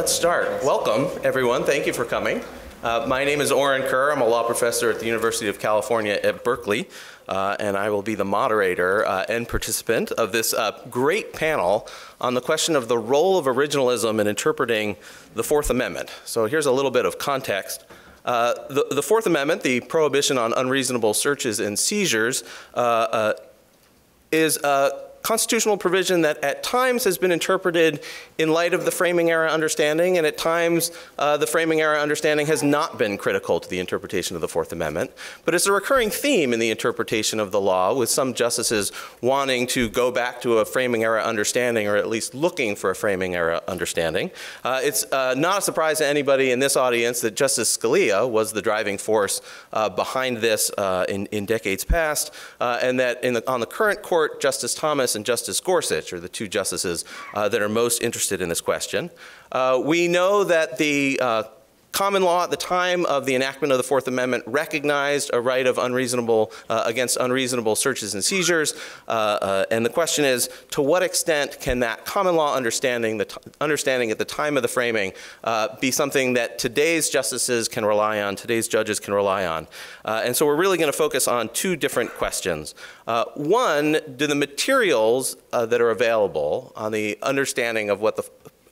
let's start. Welcome, everyone. Thank you for coming. My name is Orin Kerr. I'm a law professor at the University of California at Berkeley, and I will be the moderator and participant of this great panel on the question of the role of originalism in interpreting the Fourth Amendment. So here's a little bit of context. The Fourth Amendment, the prohibition on unreasonable searches and seizures, is a constitutional provision that at times has been interpreted in light of the framing era understanding, and at times the framing era understanding has not been critical to the interpretation of the Fourth Amendment. But it's a recurring theme in the interpretation of the law, with some justices wanting to go back to a framing era understanding, or at least looking for a framing era understanding. It's not a surprise to anybody in this audience that Justice Scalia was the driving force behind this in decades past, and that on the current court, Justice Thomas and Justice Gorsuch are the two justices that are most interested in this question. We know that the common law at the time of the enactment of the Fourth Amendment recognized a right of against unreasonable searches and seizures. And the question is, to what extent can that common law understanding, understanding at the time of the framing, be something that today's justices can rely on, today's judges can rely on? And so we're really going to focus on two different questions. One, do the materials that are available on the understanding of what the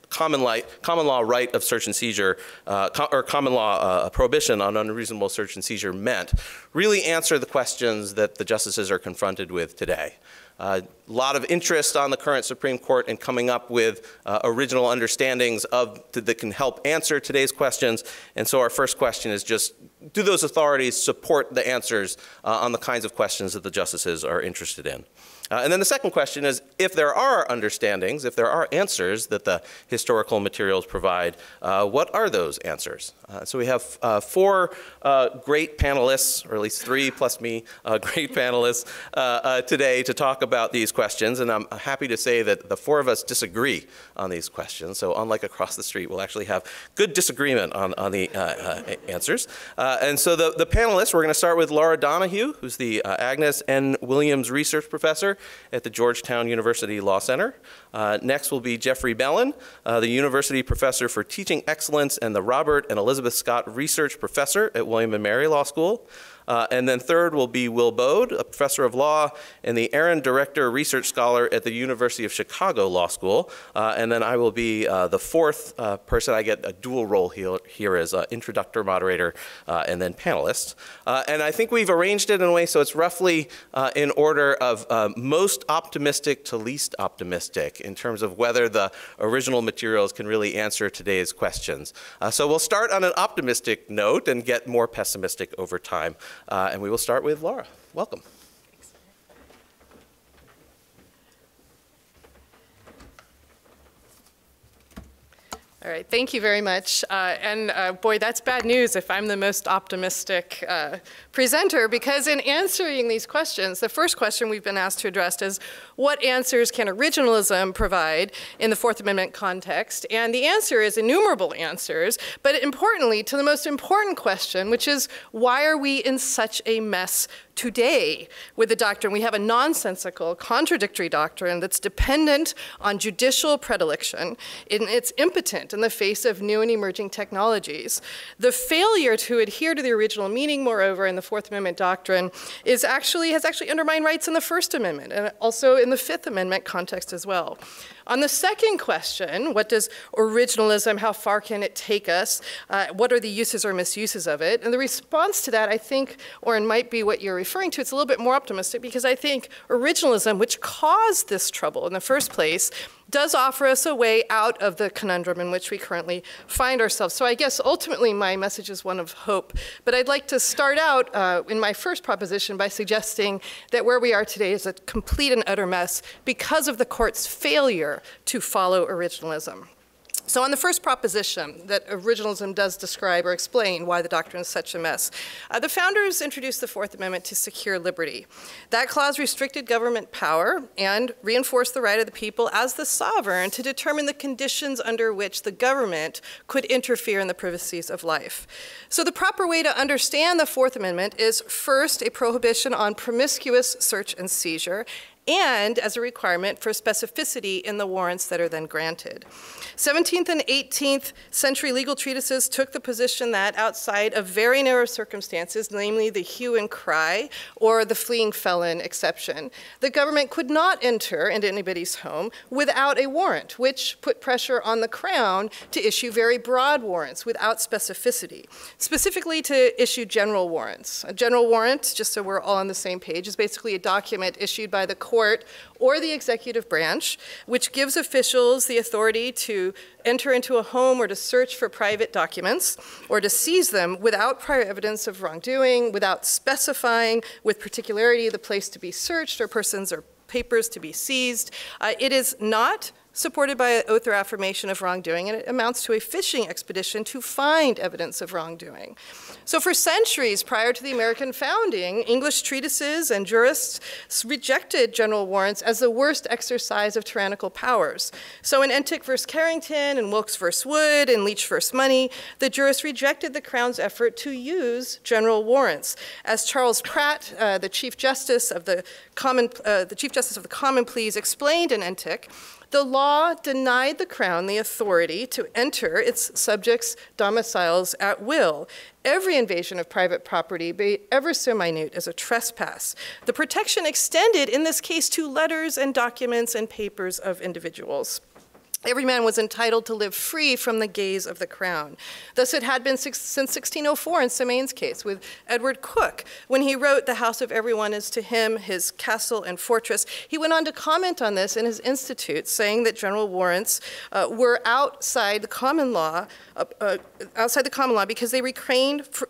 common law right of search and seizure, or common law prohibition on unreasonable search and seizure meant, really answer the questions that the justices are confronted with today? A lot of interest on the current Supreme Court in coming up with original understandings that can help answer today's questions. And so our first question is just, do those authorities support the answers on the kinds of questions that the justices are interested in? And then the second question is, if there are understandings, if there are answers that the historical materials provide, what are those answers? So we have four great panelists, or at least three plus me, great panelists today to talk about these questions. And I'm happy to say that the four of us disagree on these questions. So unlike across the street, we'll actually have good disagreement on the answers. And so the panelists, we're going to start with Laura Donahue, who's the Agnes N. Williams Research Professor at the Georgetown University Law Center. Next will be Jeffrey Bellin, the University Professor for Teaching Excellence and the Robert and Elizabeth Scott Research Professor at William and Mary Law School. And then third will be Will Baude, a professor of law and the Aaron Director Research Scholar at the University of Chicago Law School. And then I will be the fourth person. I get a dual role here as introductor, moderator, and then panelist. And I think we've arranged it in a way so it's roughly in order of most optimistic to least optimistic in terms of whether the original materials can really answer today's questions. So we'll start on an optimistic note and get more pessimistic over time. And we will start with Laura. Welcome. Thanks. All right, thank you very much. Boy, that's bad news if I'm the most optimistic presenter, because in answering these questions, the first question we've been asked to address is, what answers can originalism provide in the Fourth Amendment context? And the answer is innumerable answers, but importantly, to the most important question, which is, why are we in such a mess today with the doctrine? We have a nonsensical, contradictory doctrine that's dependent on judicial predilection, and it's impotent in the face of new and emerging technologies. The failure to adhere to the original meaning, moreover, in the Fourth Amendment doctrine has actually undermined rights in the First Amendment and also in the Fifth Amendment context as well. On the second question, what does originalism, how far can it take us? What are the uses or misuses of it? And the response to that, I think, Orin, might be what you're referring to. It's a little bit more optimistic, because I think originalism, which caused this trouble in the first place, does offer us a way out of the conundrum in which we currently find ourselves. So I guess ultimately my message is one of hope. But I'd like to start out in my first proposition by suggesting that where we are today is a complete and utter mess because of the court's failure to follow originalism. So on the first proposition, that originalism does describe or explain why the doctrine is such a mess, the founders introduced the Fourth Amendment to secure liberty. That clause restricted government power and reinforced the right of the people as the sovereign to determine the conditions under which the government could interfere in the privacies of life. So the proper way to understand the Fourth Amendment is, first, a prohibition on promiscuous search and seizure, and as a requirement for specificity in the warrants that are then granted. 17th and 18th century legal treatises took the position that outside of very narrow circumstances, namely the hue and cry or the fleeing felon exception, the government could not enter into anybody's home without a warrant, which put pressure on the Crown to issue very broad warrants without specificity, specifically to issue general warrants. A general warrant, just so we're all on the same page, is basically a document issued by the court or the executive branch, which gives officials the authority to enter into a home or to search for private documents or to seize them without prior evidence of wrongdoing, without specifying with particularity the place to be searched or persons or papers to be seized. It is not supported by an oath or affirmation of wrongdoing, and it amounts to a fishing expedition to find evidence of wrongdoing. So for centuries prior to the American founding, English treatises and jurists rejected general warrants as the worst exercise of tyrannical powers. So in Entick v. Carrington, and Wilkes v. Wood, and Leach v. Money, the jurists rejected the Crown's effort to use general warrants. As Charles Pratt, the Chief Justice of the Common Pleas, explained in Entick, the law denied the Crown the authority to enter its subjects' domiciles at will. Every invasion of private property, be ever so minute, is a trespass. The protection extended, in this case, to letters and documents and papers of individuals. Every man was entitled to live free from the gaze of the Crown. Thus it had been since 1604 in Semayne's case with Edward Cooke. When he wrote, "The house of everyone is to him his castle and fortress," he went on to comment on this in his Institute, saying that general warrants were outside the common law, because they retained for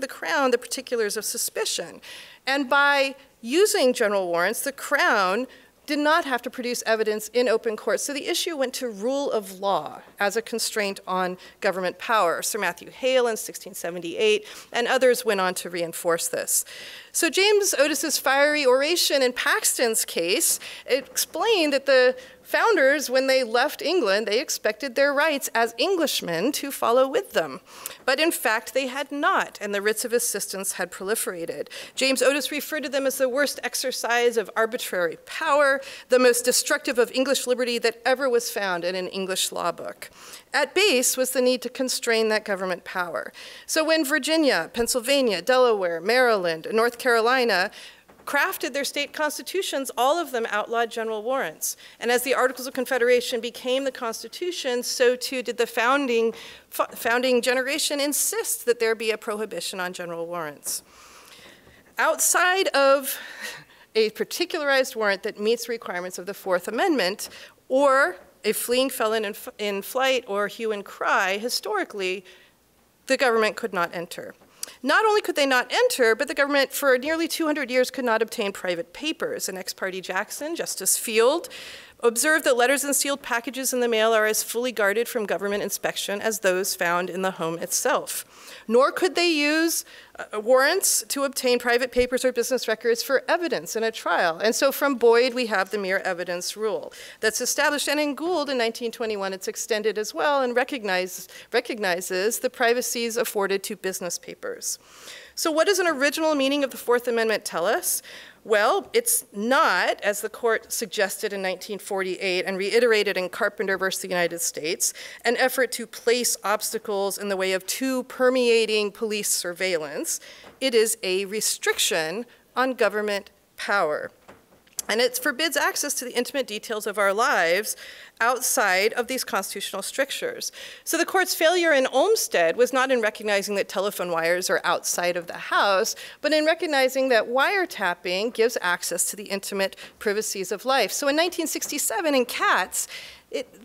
the Crown the particulars of suspicion. And by using general warrants, the Crown did not have to produce evidence in open court. So the issue went to rule of law as a constraint on government power. Sir Matthew Hale in 1678 and others went on to reinforce this. So James Otis's fiery oration in Paxton's case explained that the founders, when they left England, they expected their rights as Englishmen to follow with them. But in fact, they had not, and the writs of assistance had proliferated. James Otis referred to them as the worst exercise of arbitrary power, the most destructive of English liberty that ever was found in an English law book. At base was the need to constrain that government power. So when Virginia, Pennsylvania, Delaware, Maryland, and North Carolina crafted their state constitutions, all of them outlawed general warrants. And as the Articles of Confederation became the Constitution, so too did the founding generation insist that there be a prohibition on general warrants. Outside of a particularized warrant that meets requirements of the Fourth Amendment, or a fleeing felon in flight or hue and cry, historically, the government could not enter. Not only could they not enter, but the government for nearly 200 years could not obtain private papers. In Ex parte Jackson, Justice Field observed that letters and sealed packages in the mail are as fully guarded from government inspection as those found in the home itself. Nor could they use warrants to obtain private papers or business records for evidence in a trial. And so from Boyd, we have the mere evidence rule that's established. And in Gould in 1921, it's extended as well and recognizes the privacies afforded to business papers. So what does an original meaning of the Fourth Amendment tell us? Well, it's not, as the court suggested in 1948 and reiterated in Carpenter versus the United States, an effort to place obstacles in the way of too permeating police surveillance. It is a restriction on government power. And it forbids access to the intimate details of our lives outside of these constitutional strictures. So the court's failure in Olmstead was not in recognizing that telephone wires are outside of the house, but in recognizing that wiretapping gives access to the intimate privacies of life. So in 1967 in Katz,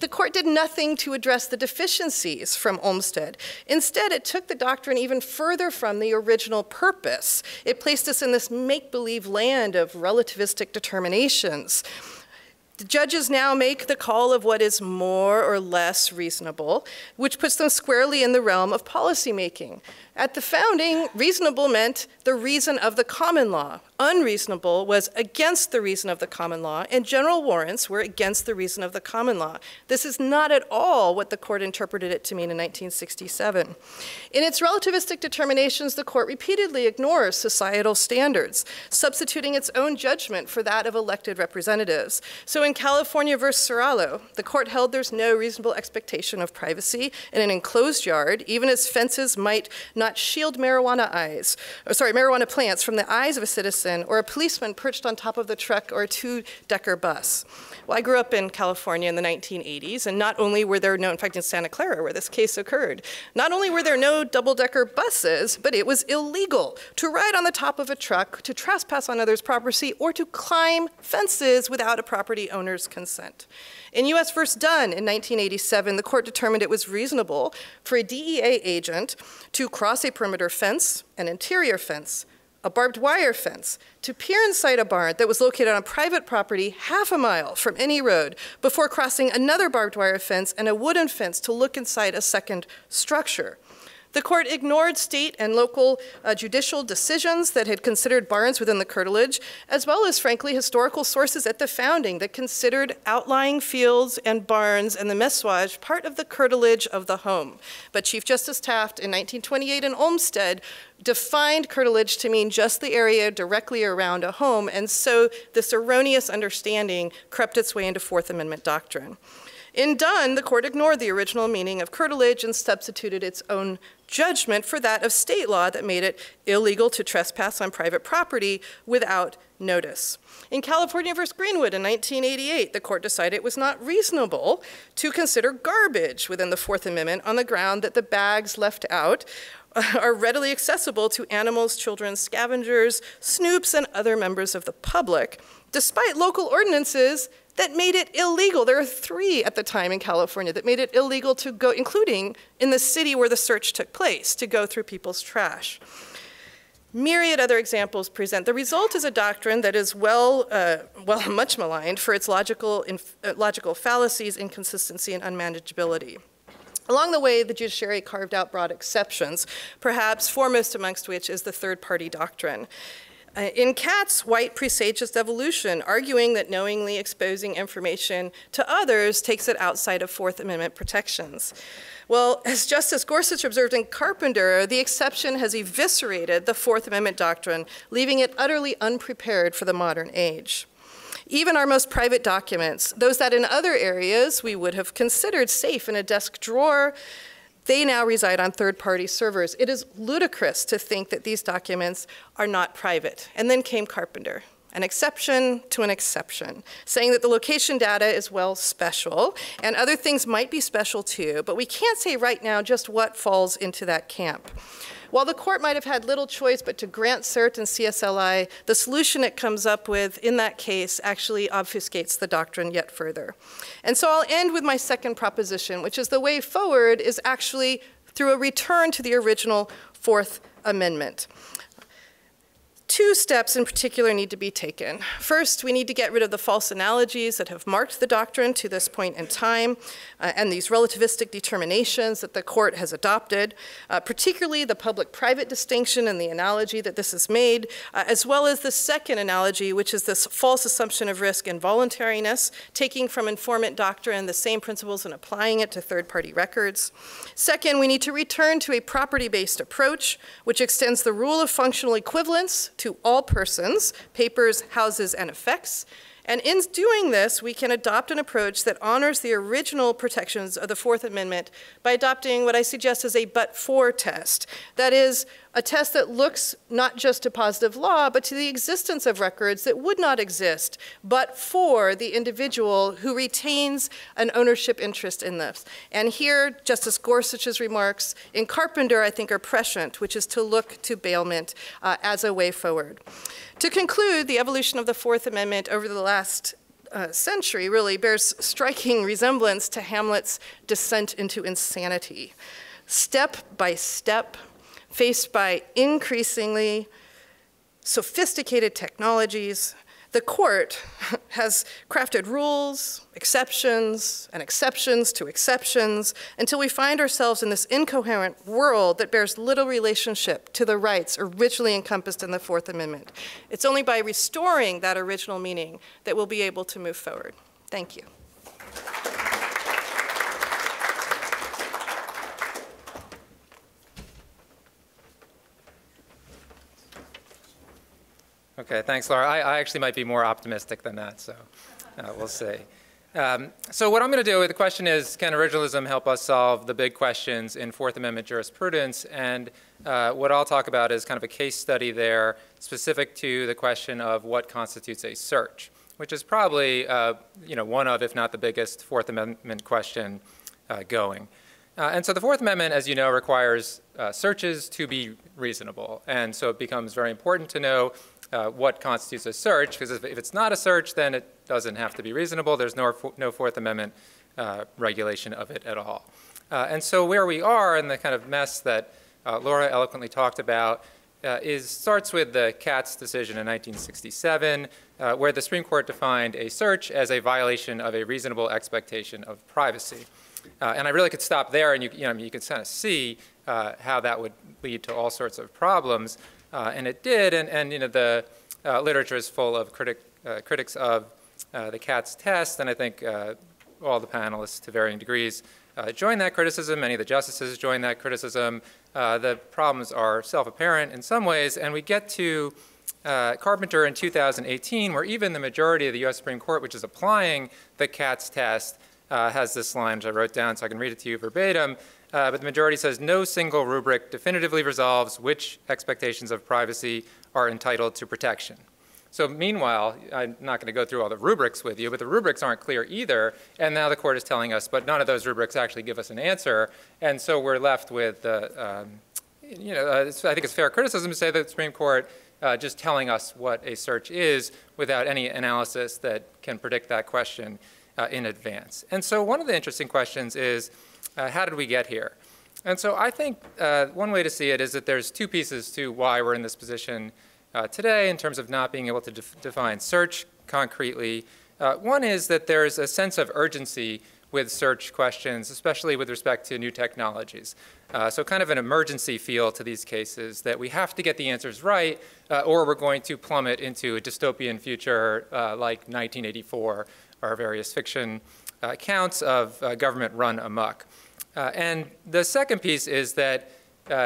the court did nothing to address the deficiencies from Olmstead. Instead, it took the doctrine even further from the original purpose. It placed us in this make-believe land of relativistic determinations. The judges now make the call of what is more or less reasonable, which puts them squarely in the realm of policymaking. At the founding, reasonable meant the reason of the common law. Unreasonable was against the reason of the common law, and general warrants were against the reason of the common law. This is not at all what the court interpreted it to mean in 1967. In its relativistic determinations, the court repeatedly ignores societal standards, substituting its own judgment for that of elected representatives. So in California versus Serralo, the court held there's no reasonable expectation of privacy in an enclosed yard, even as fences might not shield marijuana plants from the eyes of a citizen or a policeman perched on top of the truck or a two-decker bus. Well, I grew up in California in the 1980s, and not only were there no, in fact, in Santa Clara where this case occurred, not only were there no double-decker buses, but it was illegal to ride on the top of a truck, to trespass on others' property, or to climb fences without a property owner's consent. In U.S. v. Dunn in 1987, the court determined it was reasonable for a DEA agent to cross a perimeter fence, an interior fence, a barbed wire fence, to peer inside a barn that was located on a private property half a mile from any road before crossing another barbed wire fence and a wooden fence to look inside a second structure. The court ignored state and local judicial decisions that had considered barns within the curtilage, as well as, frankly, historical sources at the founding that considered outlying fields and barns and the messuage part of the curtilage of the home. But Chief Justice Taft in 1928 in Olmstead defined curtilage to mean just the area directly around a home, and so this erroneous understanding crept its way into Fourth Amendment doctrine. In Dunn, the court ignored the original meaning of curtilage and substituted its own judgment for that of state law that made it illegal to trespass on private property without notice. In California versus Greenwood in 1988, the court decided it was not reasonable to consider garbage within the Fourth Amendment on the ground that the bags left out are readily accessible to animals, children, scavengers, snoops, and other members of the public, despite local ordinances that made it illegal. There were three at the time in California that made it illegal to go, including in the city where the search took place, to go through people's trash. Myriad other examples present. The result is a doctrine that is much maligned for its logical fallacies, inconsistency, and unmanageability. Along the way, the judiciary carved out broad exceptions, perhaps foremost amongst which is the third-party doctrine. In Katz, White presages devolution, arguing that knowingly exposing information to others takes it outside of Fourth Amendment protections. Well, as Justice Gorsuch observed in Carpenter, the exception has eviscerated the Fourth Amendment doctrine, leaving it utterly unprepared for the modern age. Even our most private documents, those that in other areas we would have considered safe in a desk drawer, they now reside on third-party servers. It is ludicrous to think that these documents are not private. And then came Carpenter, an exception to an exception, saying that the location data is, well, special, and other things might be special too, but we can't say right now just what falls into that camp. While the court might have had little choice but to grant cert in CSLI, the solution it comes up with in that case actually obfuscates the doctrine yet further. And so I'll end with my second proposition, which is the way forward is actually through a return to the original Fourth Amendment. Two steps in particular need to be taken. First, we need to get rid of the false analogies that have marked the doctrine to this point in time, and these relativistic determinations that the court has adopted, particularly the public-private distinction and the analogy that this has made, as well as the second analogy, which is this false assumption of risk and voluntariness, taking from informant doctrine the same principles and applying it to third-party records. Second, we need to return to a property-based approach, which extends the rule of functional equivalence to all persons, papers, houses, and effects. And in doing this, we can adopt an approach that honors the original protections of the Fourth Amendment by adopting what I suggest is a but-for test. That is, a test that looks not just to positive law, but to the existence of records that would not exist but for the individual who retains an ownership interest in this. And here, Justice Gorsuch's remarks in Carpenter, I think, are prescient, which is to look to bailment as a way forward. To conclude, the evolution of the Fourth Amendment over the last century really bears striking resemblance to Hamlet's descent into insanity. Step by step, faced by increasingly sophisticated technologies, The court has crafted rules, exceptions, and exceptions to exceptions until we find ourselves in this incoherent world that bears little relationship to the rights originally encompassed in the Fourth Amendment. It's only by restoring that original meaning that we'll be able to move forward. Thank you. Okay, thanks, Laura. I actually might be more optimistic than that, so we'll see. So what I'm going to do, the question is, can originalism help us solve the big questions in Fourth Amendment jurisprudence? And what I'll talk about is kind of a case study there specific to the question of what constitutes a search, which is probably one of, if not the biggest, Fourth Amendment question going. And so the Fourth Amendment, as you know, requires searches to be reasonable. And so it becomes very important to know what constitutes a search, because if it's not a search, then it doesn't have to be reasonable. There's no Fourth Amendment regulation of it at all. And so where we are in the kind of mess that Laura eloquently talked about starts with the Katz decision in 1967, where the Supreme Court defined a search as a violation of a reasonable expectation of privacy. And I really could stop there, and you could kind of see how that would lead to all sorts of problems. And it did, and the literature is full of critics of the Katz test, and I think all the panelists to varying degrees join that criticism. Many of the justices join that criticism. The problems are self-apparent in some ways, and we get to Carpenter in 2018, where even the majority of the U.S. Supreme Court, which is applying the Katz test, has this line, which I wrote down so I can read it to you verbatim. But the majority says, no single rubric definitively resolves which expectations of privacy are entitled to protection. So meanwhile, I'm not going to go through all the rubrics with you, but the rubrics aren't clear either. And now the court is telling us, but none of those rubrics actually give us an answer. And so we're left with, I think it's fair criticism to say that the Supreme Court just telling us what a search is without any analysis that can predict that question in advance. And so one of the interesting questions is, how did we get here? And so I think one way to see it is that there's two pieces to why we're in this position today in terms of not being able to define search concretely. One is that there's a sense of urgency with search questions, especially with respect to new technologies. So kind of an emergency feel to these cases that we have to get the answers right or we're going to plummet into a dystopian future like 1984 or various fiction accounts of government run amok. And the second piece is that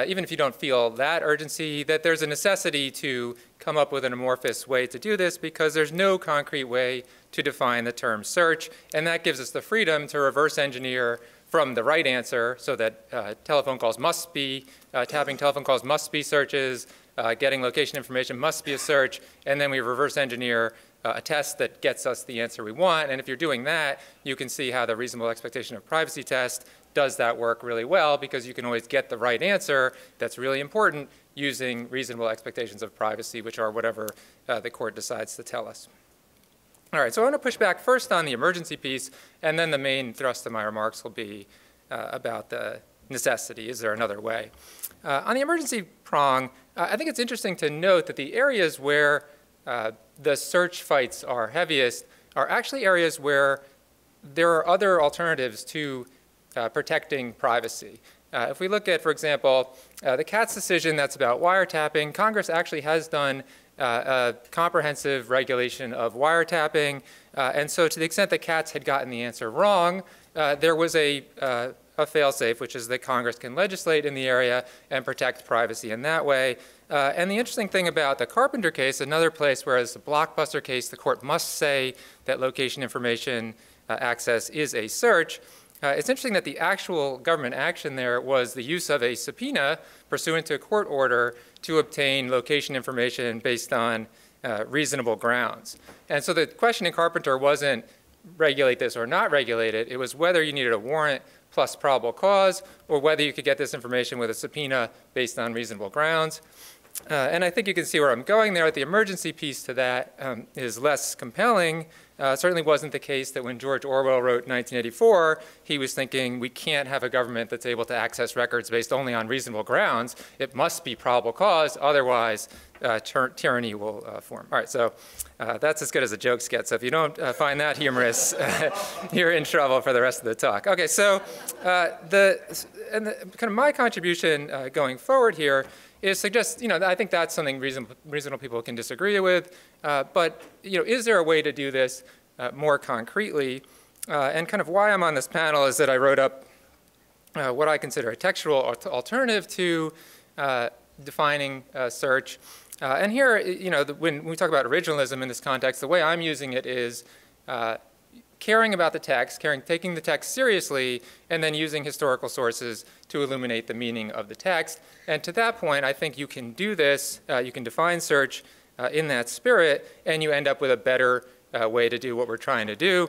even if you don't feel that urgency, that there's a necessity to come up with an amorphous way to do this because there's no concrete way to define the term search. And that gives us the freedom to reverse engineer from the right answer so that telephone calls must be, tapping telephone calls must be searches, getting location information must be a search, and then we reverse engineer a test that gets us the answer we want. And if you're doing that, you can see how the reasonable expectation of privacy test does that work really well because you can always get the right answer that's really important using reasonable expectations of privacy, which are whatever the court decides to tell us. All right, so I want to push back first on the emergency piece, and then the main thrust of my remarks will be about the necessity. Is there another way? On the emergency prong, I think it's interesting to note that the areas where the search fights are heaviest are actually areas where there are other alternatives to protecting privacy. If we look at, for example, the Katz decision that's about wiretapping, Congress actually has done a comprehensive regulation of wiretapping. And so to the extent that Katz had gotten the answer wrong, there was a fail-safe, which is that Congress can legislate in the area and protect privacy in that way. And the interesting thing about the Carpenter case, another place where it's a blockbuster case, the court must say that location information access is a search. It's interesting that the actual government action there was the use of a subpoena pursuant to a court order to obtain location information based on reasonable grounds. And so the question in Carpenter wasn't regulate this or not regulate it. It was whether you needed a warrant plus probable cause, or whether you could get this information with a subpoena based on reasonable grounds. And I think you can see where I'm going there. The emergency piece to that is less compelling Certainly wasn't the case that when George Orwell wrote 1984, he was thinking we can't have a government that's able to access records based only on reasonable grounds. It must be probable cause, otherwise tyranny will form. All right, so that's as good as the jokes get. So if you don't find that humorous, you're in trouble for the rest of the talk. Okay, so kind of my contribution going forward here is suggest, I think that's something reasonable people can disagree with, but, is there a way to do this more concretely? And kind of why I'm on this panel is that I wrote up what I consider a textual alternative to defining search. And here, when we talk about originalism in this context, the way I'm using it is caring about the text, taking the text seriously, and then using historical sources to illuminate the meaning of the text. And to that point, I think you can do this. You can define search in that spirit, and you end up with a better way to do what we're trying to do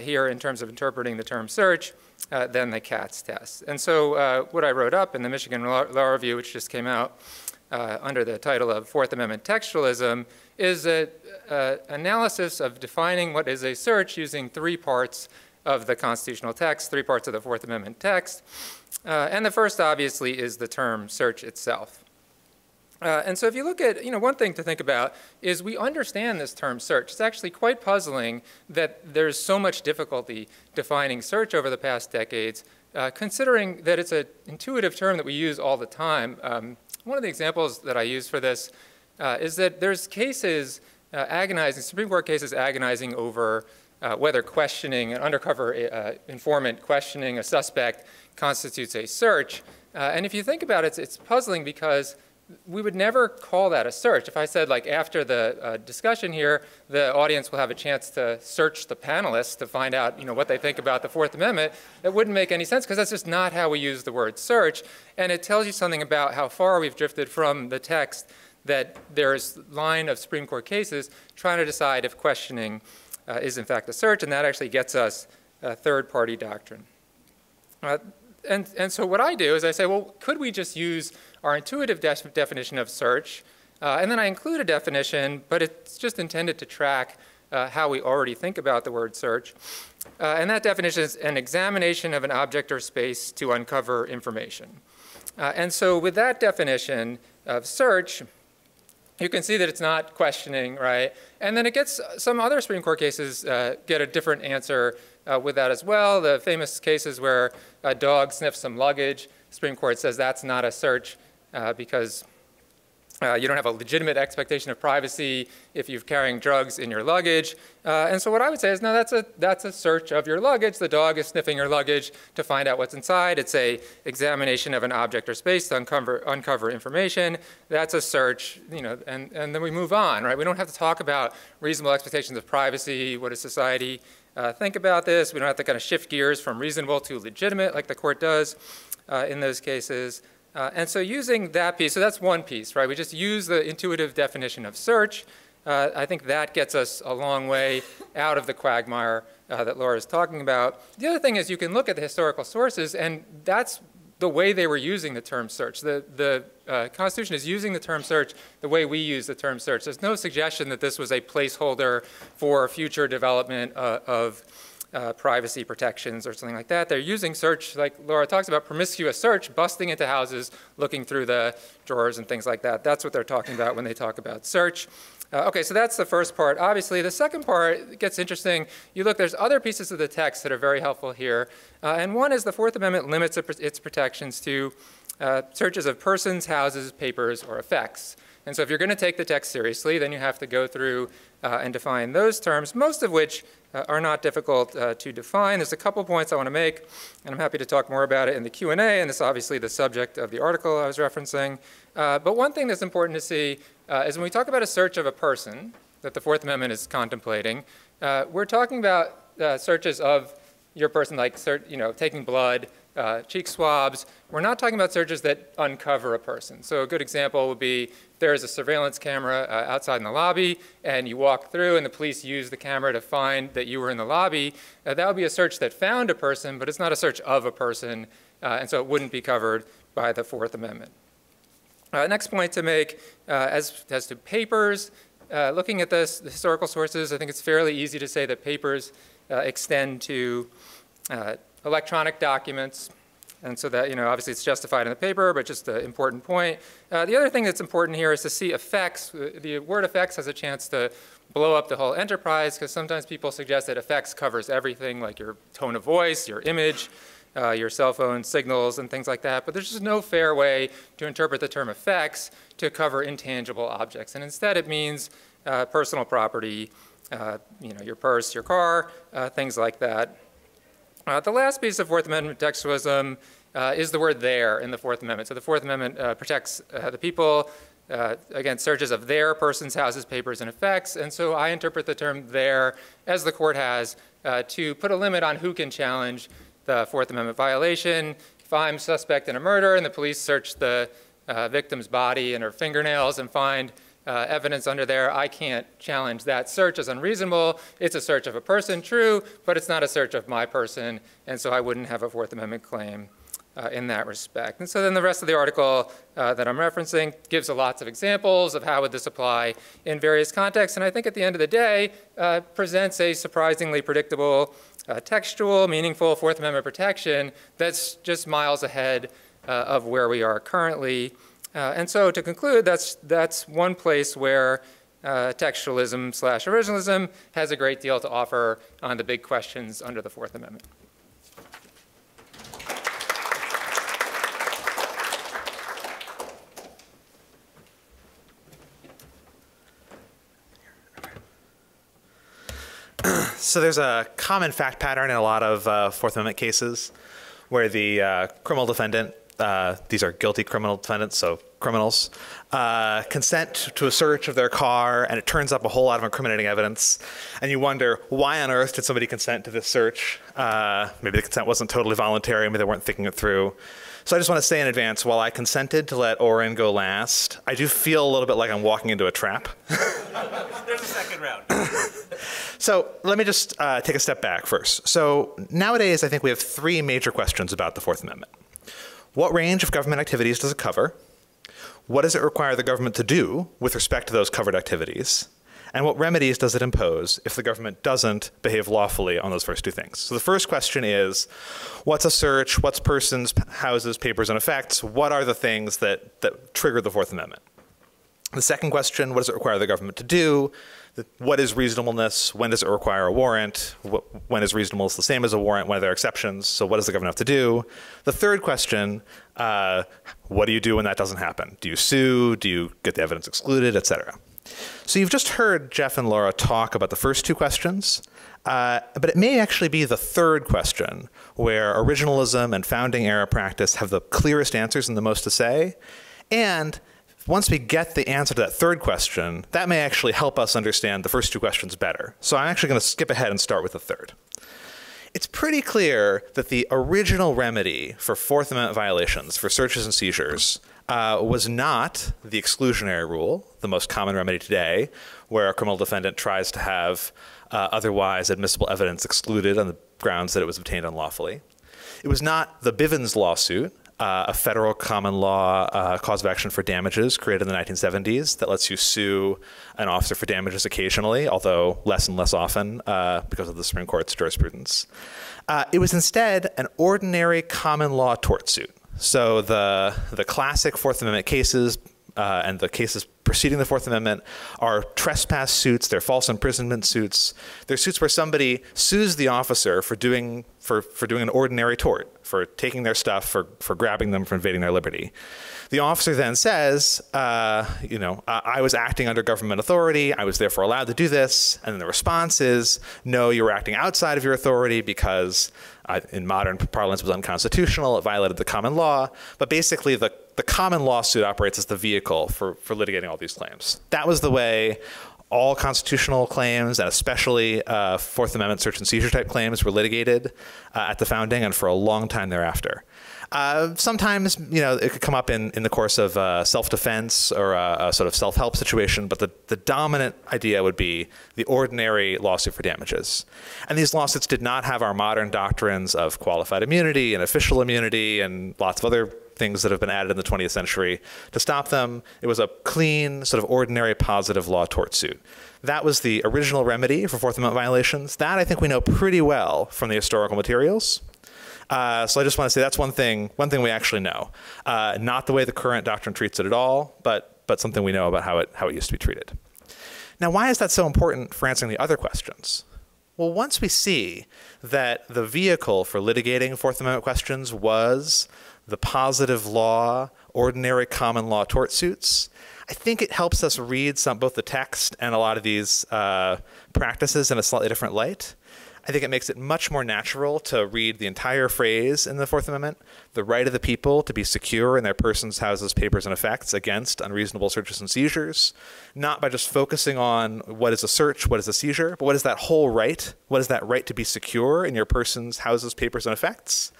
here in terms of interpreting the term search than the Katz test. And so what I wrote up in the Michigan Law Review, which just came out under the title of Fourth Amendment Textualism, is an analysis of defining what is a search using three parts of the constitutional text, three parts of the Fourth Amendment text. And the first, obviously, is the term search itself. And so if you look at, one thing to think about is we understand this term search. It's actually quite puzzling that there's so much difficulty defining search over the past decades, considering that it's an intuitive term that we use all the time. One of the examples that I use for this is that there's cases agonizing, Supreme Court cases agonizing over whether questioning, an undercover informant questioning a suspect constitutes a search. And if you think about it, it's puzzling because we would never call that a search. If I said, like, after the discussion here, the audience will have a chance to search the panelists to find out, what they think about the Fourth Amendment, that wouldn't make any sense because that's just not how we use the word search. And it tells you something about how far we've drifted from the text that there's line of Supreme Court cases trying to decide if questioning is in fact a search, and that actually gets us third-party doctrine. And so what I do is I say, well, could we just use our intuitive definition of search? And then I include a definition, but it's just intended to track how we already think about the word search. And that definition is an examination of an object or space to uncover information. And so with that definition of search, you can see that it's not questioning, right? And then it gets some other Supreme Court cases get a different answer with that as well. The famous cases where a dog sniffs some luggage, Supreme Court says that's not a search because you don't have a legitimate expectation of privacy if you're carrying drugs in your luggage. And so what I would say is, no, that's a search of your luggage. The dog is sniffing your luggage to find out what's inside. It's an examination of an object or space to uncover information. That's a search, and then we move on, right? We don't have to talk about reasonable expectations of privacy. What does society think about this? We don't have to kind of shift gears from reasonable to legitimate like the court does in those cases. And so using that piece, so that's one piece, right? We just use the intuitive definition of search. I think that gets us a long way out of the quagmire that Laura's talking about. The other thing is you can look at the historical sources, and that's the way they were using the term search. The Constitution is using the term search the way we use the term search. There's no suggestion that this was a placeholder for future development of privacy protections or something like that. They're using search, like Laura talks about, promiscuous search, busting into houses, looking through the drawers and things like that. That's what they're talking about when they talk about search. Okay, so that's the first part. Obviously, the second part gets interesting. You look, there's other pieces of the text that are very helpful here. And one is the Fourth Amendment limits its protections to searches of persons, houses, papers, or effects. And so if you're going to take the text seriously, then you have to go through and define those terms, most of which are not difficult to define. There's a couple points I want to make, and I'm happy to talk more about it in the Q&A, and it's obviously the subject of the article I was referencing. But one thing that's important to see is when we talk about a search of a person that the Fourth Amendment is contemplating, we're talking about searches of your person, like taking blood, cheek swabs. We're not talking about searches that uncover a person. So a good example would be there is a surveillance camera outside in the lobby, and you walk through, and the police use the camera to find that you were in the lobby. That would be a search that found a person, but it's not a search of a person, and so it wouldn't be covered by the Fourth Amendment. Next point to make as to papers. Looking at this, the historical sources, I think it's fairly easy to say that papers extend to electronic documents. And so that, you know, obviously it's justified in the paper, but just an important point. The other thing that's important here is to see effects. The word effects has a chance to blow up the whole enterprise, because sometimes people suggest that effects covers everything, like your tone of voice, your image, your cell phone signals, and things like that. But there's just no fair way to interpret the term effects to cover intangible objects. And instead it means personal property, you know, your purse, your car, things like that. The last piece of Fourth Amendment textualism is the word "their" in the Fourth Amendment. So the Fourth Amendment protects the people against searches of their persons, houses, papers, and effects. And so I interpret the term "their" as the court has to put a limit on who can challenge the Fourth Amendment violation. If I'm suspect in a murder and the police search the victim's body and her fingernails and find evidence under there, I can't challenge that search as unreasonable. It's a search of a person, true, but it's not a search of my person, and so I wouldn't have a Fourth Amendment claim in that respect. And so then the rest of the article that I'm referencing gives lots of examples of how would this apply in various contexts, and I think at the end of the day presents a surprisingly predictable, textual, meaningful Fourth Amendment protection that's just miles ahead of where we are currently. And so to conclude, that's one place where textualism / originalism has a great deal to offer on the big questions under the Fourth Amendment. So there's a common fact pattern in a lot of Fourth Amendment cases where the criminal defendant, these are guilty criminal defendants, so criminals, consent to a search of their car, and it turns up a whole lot of incriminating evidence. And you wonder, why on earth did somebody consent to this search? Maybe the consent wasn't totally voluntary, maybe they weren't thinking it through. So I just want to say in advance, while I consented to let Orin go last, I do feel a little bit like I'm walking into a trap. There's a second round. So let me just take a step back first. So nowadays, I think we have three major questions about the Fourth Amendment. What range of government activities does it cover? What does it require the government to do with respect to those covered activities? And what remedies does it impose if the government doesn't behave lawfully on those first two things? So the first question is, what's a search? What's persons, houses, papers, and effects? What are the things that trigger the Fourth Amendment? The second question, what does it require the government to do? What is reasonableness? When does it require a warrant? When is reasonableness the same as a warrant? When are there exceptions? So what does the government have to do? The third question, what do you do when that doesn't happen? Do you sue? Do you get the evidence excluded, et cetera? So you've just heard Jeff and Laura talk about the first two questions, but it may actually be the third question where originalism and founding era practice have the clearest answers and the most to say. And once we get the answer to that third question, that may actually help us understand the first two questions better. So I'm actually going to skip ahead and start with the third. It's pretty clear that the original remedy for Fourth Amendment violations, for searches and seizures, was not the exclusionary rule, the most common remedy today, where a criminal defendant tries to have otherwise admissible evidence excluded on the grounds that it was obtained unlawfully. It was not the Bivens lawsuit, a federal common law cause of action for damages created in the 1970s that lets you sue an officer for damages occasionally, although less and less often because of the Supreme Court's jurisprudence. It was instead an ordinary common law tort suit. So the classic Fourth Amendment cases and the cases preceding the Fourth Amendment are trespass suits, they're false imprisonment suits. They're suits where somebody sues the officer for doing an ordinary tort, for taking their stuff, for grabbing them, for invading their liberty. The officer then says, you know, I was acting under government authority, I was therefore allowed to do this. And then the response is, no, you were acting outside of your authority because in modern parlance it was unconstitutional, it violated the common law. But basically the common lawsuit operates as the vehicle for litigating all these claims. That was the way all constitutional claims, and especially Fourth Amendment search and seizure type claims, were litigated at the founding and for a long time thereafter. Sometimes, you know, it could come up in the course of self-defense or a sort of self-help situation, but the dominant idea would be the ordinary lawsuit for damages. And these lawsuits did not have our modern doctrines of qualified immunity and official immunity and lots of other things that have been added in the 20th century to stop them. It was a clean, sort of ordinary positive law tort suit. That was the original remedy for Fourth Amendment violations. That I think we know pretty well from the historical materials. So I just want to say that's one thing we actually know. Not the way the current doctrine treats it at all, but something we know about how it used to be treated. Now, why is that so important for answering the other questions? Well, once we see that the vehicle for litigating Fourth Amendment questions was the positive law, ordinary common law tort suits, I think it helps us read both the text and a lot of these practices in a slightly different light. I think it makes it much more natural to read the entire phrase in the Fourth Amendment, the right of the people to be secure in their persons, houses, papers, and effects against unreasonable searches and seizures, not by just focusing on what is a search, what is a seizure, but what is that whole right? What is that right to be secure in your persons, houses, papers, and effects?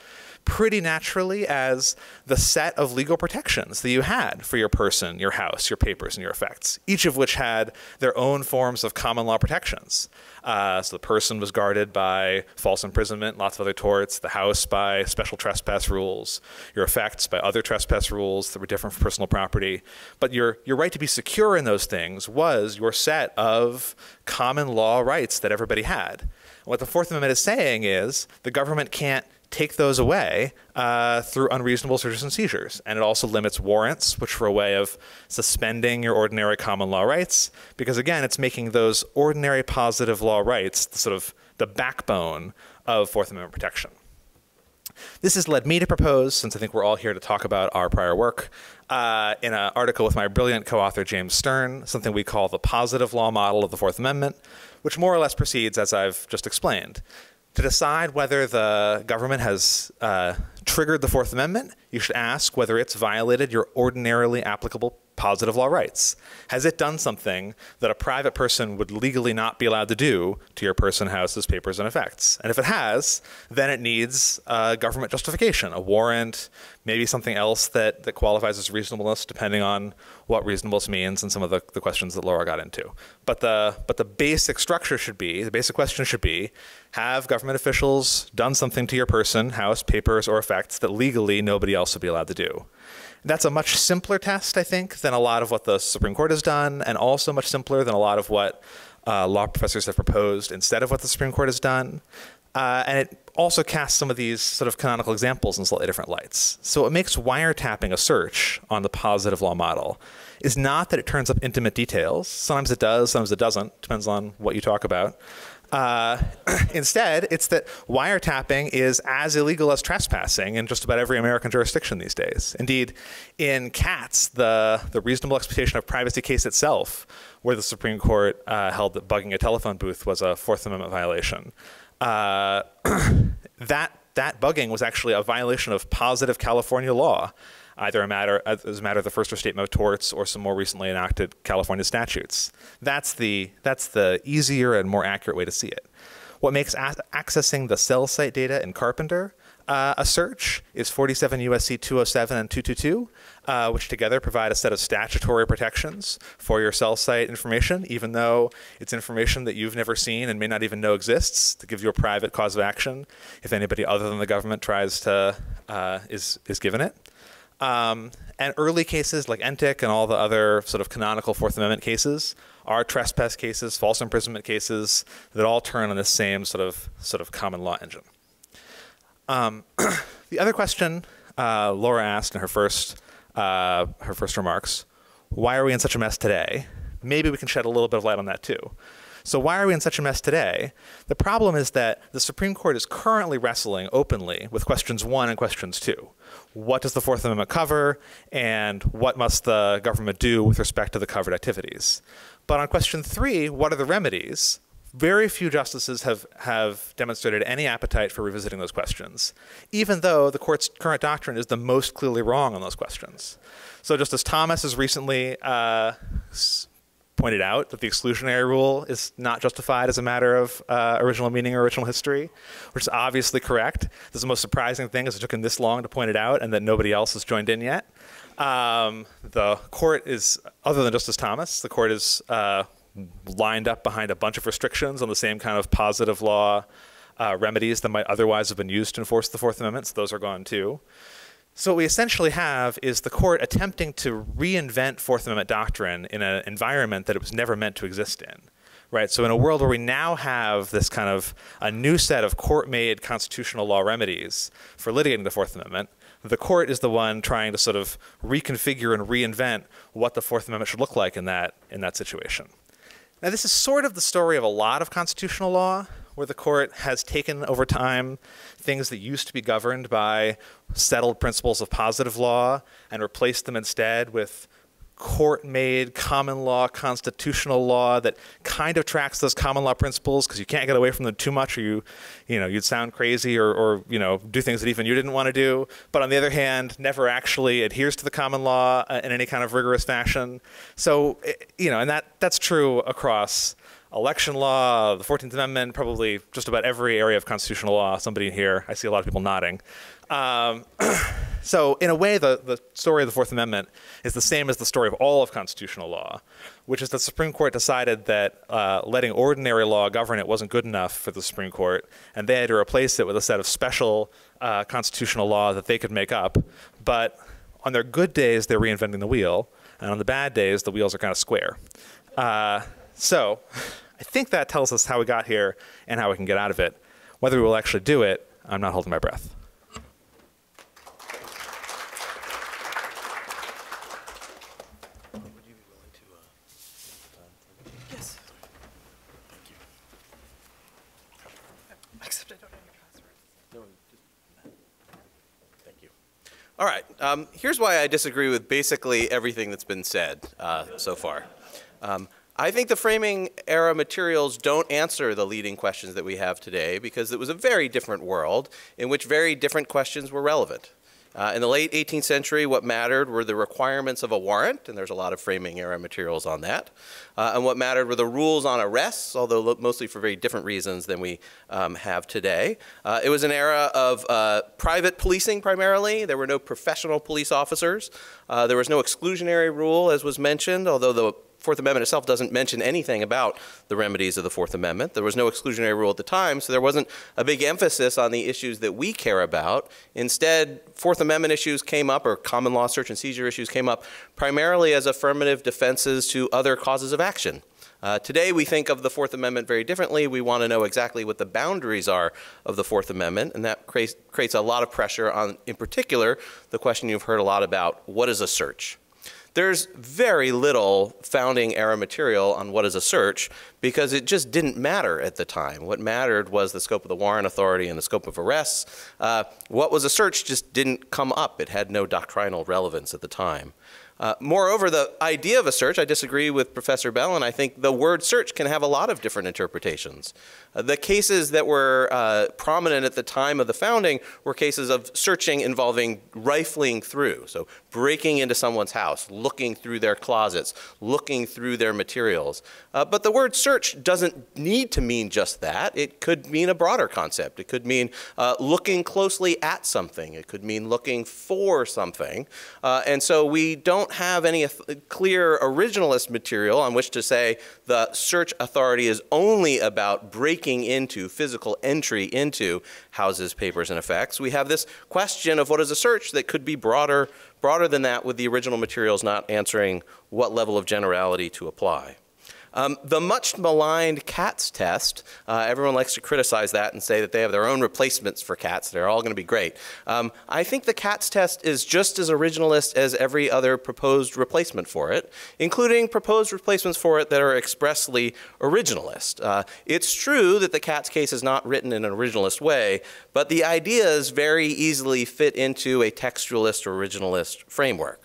Pretty naturally as the set of legal protections that you had for your person, your house, your papers, and your effects, each of which had their own forms of common law protections. So the person was guarded by false imprisonment, lots of other torts, the house by special trespass rules, your effects by other trespass rules that were different from personal property. But your right to be secure in those things was your set of common law rights that everybody had. And what the Fourth Amendment is saying is the government can't take those away through unreasonable searches and seizures. And it also limits warrants, which were a way of suspending your ordinary common law rights, because again, it's making those ordinary positive law rights the backbone of Fourth Amendment protection. This has led me to propose, since I think we're all here to talk about our prior work, in an article with my brilliant co-author James Stern, something we call the positive law model of the Fourth Amendment, which more or less proceeds as I've just explained. To decide whether the government has triggered the Fourth Amendment, you should ask whether it's violated your ordinarily applicable positive law rights. Has it done something that a private person would legally not be allowed to do to your person, houses, papers, and effects? And if it has, then it needs government justification, a warrant, maybe something else that qualifies as reasonableness, depending on what reasonableness means and some of the questions that Laura got into. But the basic structure should be, the basic question should be, have government officials done something to your person, house, papers, or effects that legally nobody else would be allowed to do? That's a much simpler test, I think, than a lot of what the Supreme Court has done, and also much simpler than a lot of what law professors have proposed instead of what the Supreme Court has done. And it also casts some of these sort of canonical examples in slightly different lights. So what makes wiretapping a search on the positive law model is not that it turns up intimate details. Sometimes it does, sometimes it doesn't. Depends on what you talk about. Instead, it's that wiretapping is as illegal as trespassing in just about every American jurisdiction these days. Indeed, in Katz, the reasonable expectation of privacy case itself, where the Supreme Court held that bugging a telephone booth was a Fourth Amendment violation, that bugging was actually a violation of positive California law, either as a matter of the first restatement of torts or some more recently enacted California statutes. That's the easier and more accurate way to see it. What makes accessing the cell site data in Carpenter a search is 47 USC 207 and 222, which together provide a set of statutory protections for your cell site information, even though it's information that you've never seen and may not even know exists, to give you a private cause of action if anybody other than the government tries to, is given it. And early cases like Entick and all the other sort of canonical Fourth Amendment cases are trespass cases, false imprisonment cases that all turn on the same sort of common law engine. The other question Laura asked in her first remarks, why are we in such a mess today? Maybe we can shed a little bit of light on that too. So why are we in such a mess today? The problem is that the Supreme Court is currently wrestling openly with questions 1 and questions 2. What does the Fourth Amendment cover, and what must the government do with respect to the covered activities? But on question 3, what are the remedies? Very few justices have demonstrated any appetite for revisiting those questions, even though the court's current doctrine is the most clearly wrong on those questions. So Justice Thomas has recently pointed out that the exclusionary rule is not justified as a matter of original meaning or original history, which is obviously correct. This is the most surprising thing, is it took him this long to point it out and that nobody else has joined in yet. The court is, other than Justice Thomas, the court is lined up behind a bunch of restrictions on the same kind of positive law remedies that might otherwise have been used to enforce the Fourth Amendment. So those are gone too. So what we essentially have is the court attempting to reinvent Fourth Amendment doctrine in an environment that it was never meant to exist in, right? So in a world where we now have this kind of a new set of court-made constitutional law remedies for litigating the Fourth Amendment, the court is the one trying to sort of reconfigure and reinvent what the Fourth Amendment should look like in that situation. Now, this is sort of the story of a lot of constitutional law, where the court has taken over time things that used to be governed by settled principles of positive law and replaced them instead with court-made common law, constitutional law that kind of tracks those common law principles because you can't get away from them too much, or you'd sound crazy, or do things that even you didn't want to do. But on the other hand, never actually adheres to the common law in any kind of rigorous fashion. So and that's true across election law, the 14th Amendment, probably just about every area of constitutional law. Somebody here, I see a lot of people nodding. So in a way, the story of the Fourth Amendment is the same as the story of all of constitutional law, which is the Supreme Court decided that letting ordinary law govern it wasn't good enough for the Supreme Court, and they had to replace it with a set of special constitutional law that they could make up. But on their good days, they're reinventing the wheel, and on the bad days, the wheels are kind of square. So I think that tells us how we got here and how we can get out of it. Whether we will actually do it, I'm not holding my breath. All right, here's why I disagree with basically everything that's been said so far. I think the framing era materials don't answer the leading questions that we have today, because it was a very different world in which very different questions were relevant. In the late 18th century, what mattered were the requirements of a warrant, and there's a lot of framing era materials on that. And what mattered were the rules on arrests, although mostly for very different reasons than we have today. It was an era of private policing primarily. There were no professional police officers. There was no exclusionary rule, as was mentioned, although the Fourth Amendment itself doesn't mention anything about the remedies of the Fourth Amendment. There was no exclusionary rule at the time, so there wasn't a big emphasis on the issues that we care about. Instead, Fourth Amendment issues came up, or common law search and seizure issues came up, primarily as affirmative defenses to other causes of action. Today, we think of the Fourth Amendment very differently. We want to know exactly what the boundaries are of the Fourth Amendment, and that creates a lot of pressure on, in particular, the question you've heard a lot about: what is a search? There's very little founding era material on what is a search, because it just didn't matter at the time. What mattered was the scope of the warrant authority and the scope of arrests. What was a search just didn't come up. It had no doctrinal relevance at the time. Moreover, the idea of a search, I disagree with Professor Bellin. I think the word search can have a lot of different interpretations. The cases that were prominent at the time of the founding were cases of searching involving rifling through, so breaking into someone's house, looking through their closets, looking through their materials. But the word search doesn't need to mean just that. It could mean a broader concept. It could mean looking closely at something. It could mean looking for something. And so we don't have any clear originalist material on which to say the search authority is only about breaking into, physical entry into houses, papers, and effects. We have this question of what is a search that could be broader than that, with the original materials not answering what level of generality to apply. The much maligned Katz test, everyone likes to criticize that and say that they have their own replacements for Katz. They're all going to be great. I think the Katz test is just as originalist as every other proposed replacement for it, including proposed replacements for it that are expressly originalist. It's true that the Katz case is not written in an originalist way, but the ideas very easily fit into a textualist or originalist framework.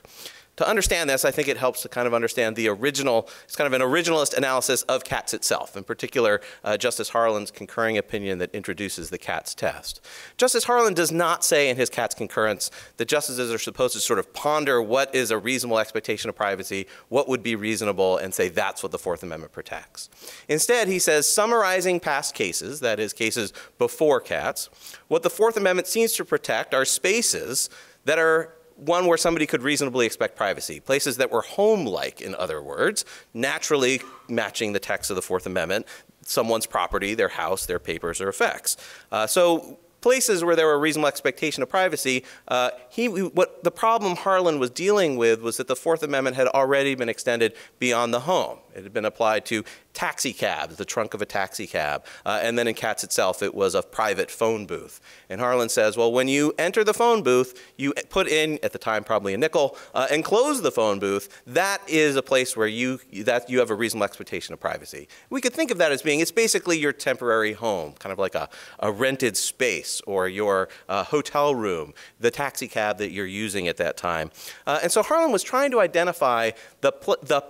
To understand this, I think it helps to kind of understand the original, it's kind of an originalist analysis of Katz itself, in particular Justice Harlan's concurring opinion that introduces the Katz test. Justice Harlan does not say in his Katz concurrence that justices are supposed to sort of ponder what is a reasonable expectation of privacy, what would be reasonable, and say that's what the Fourth Amendment protects. Instead, he says, summarizing past cases, that is, cases before Katz, what the Fourth Amendment seems to protect are spaces that are one where somebody could reasonably expect privacy, places that were home-like, in other words, naturally matching the text of the Fourth Amendment, someone's property, their house, their papers, or effects. So places where there were a reasonable expectation of privacy, what the problem Harlan was dealing with was that the Fourth Amendment had already been extended beyond the home. It had been applied to taxi cabs, the trunk of a taxi cab. And then in Katz itself, it was a private phone booth. And Harlan says, well, when you enter the phone booth, you put in, at the time, probably a nickel, and close the phone booth. That is a place where you have a reasonable expectation of privacy. We could think of that as being, it's basically your temporary home, kind of like a rented space or your hotel room, the taxi cab that you're using at that time. And so Harlan was trying to identify the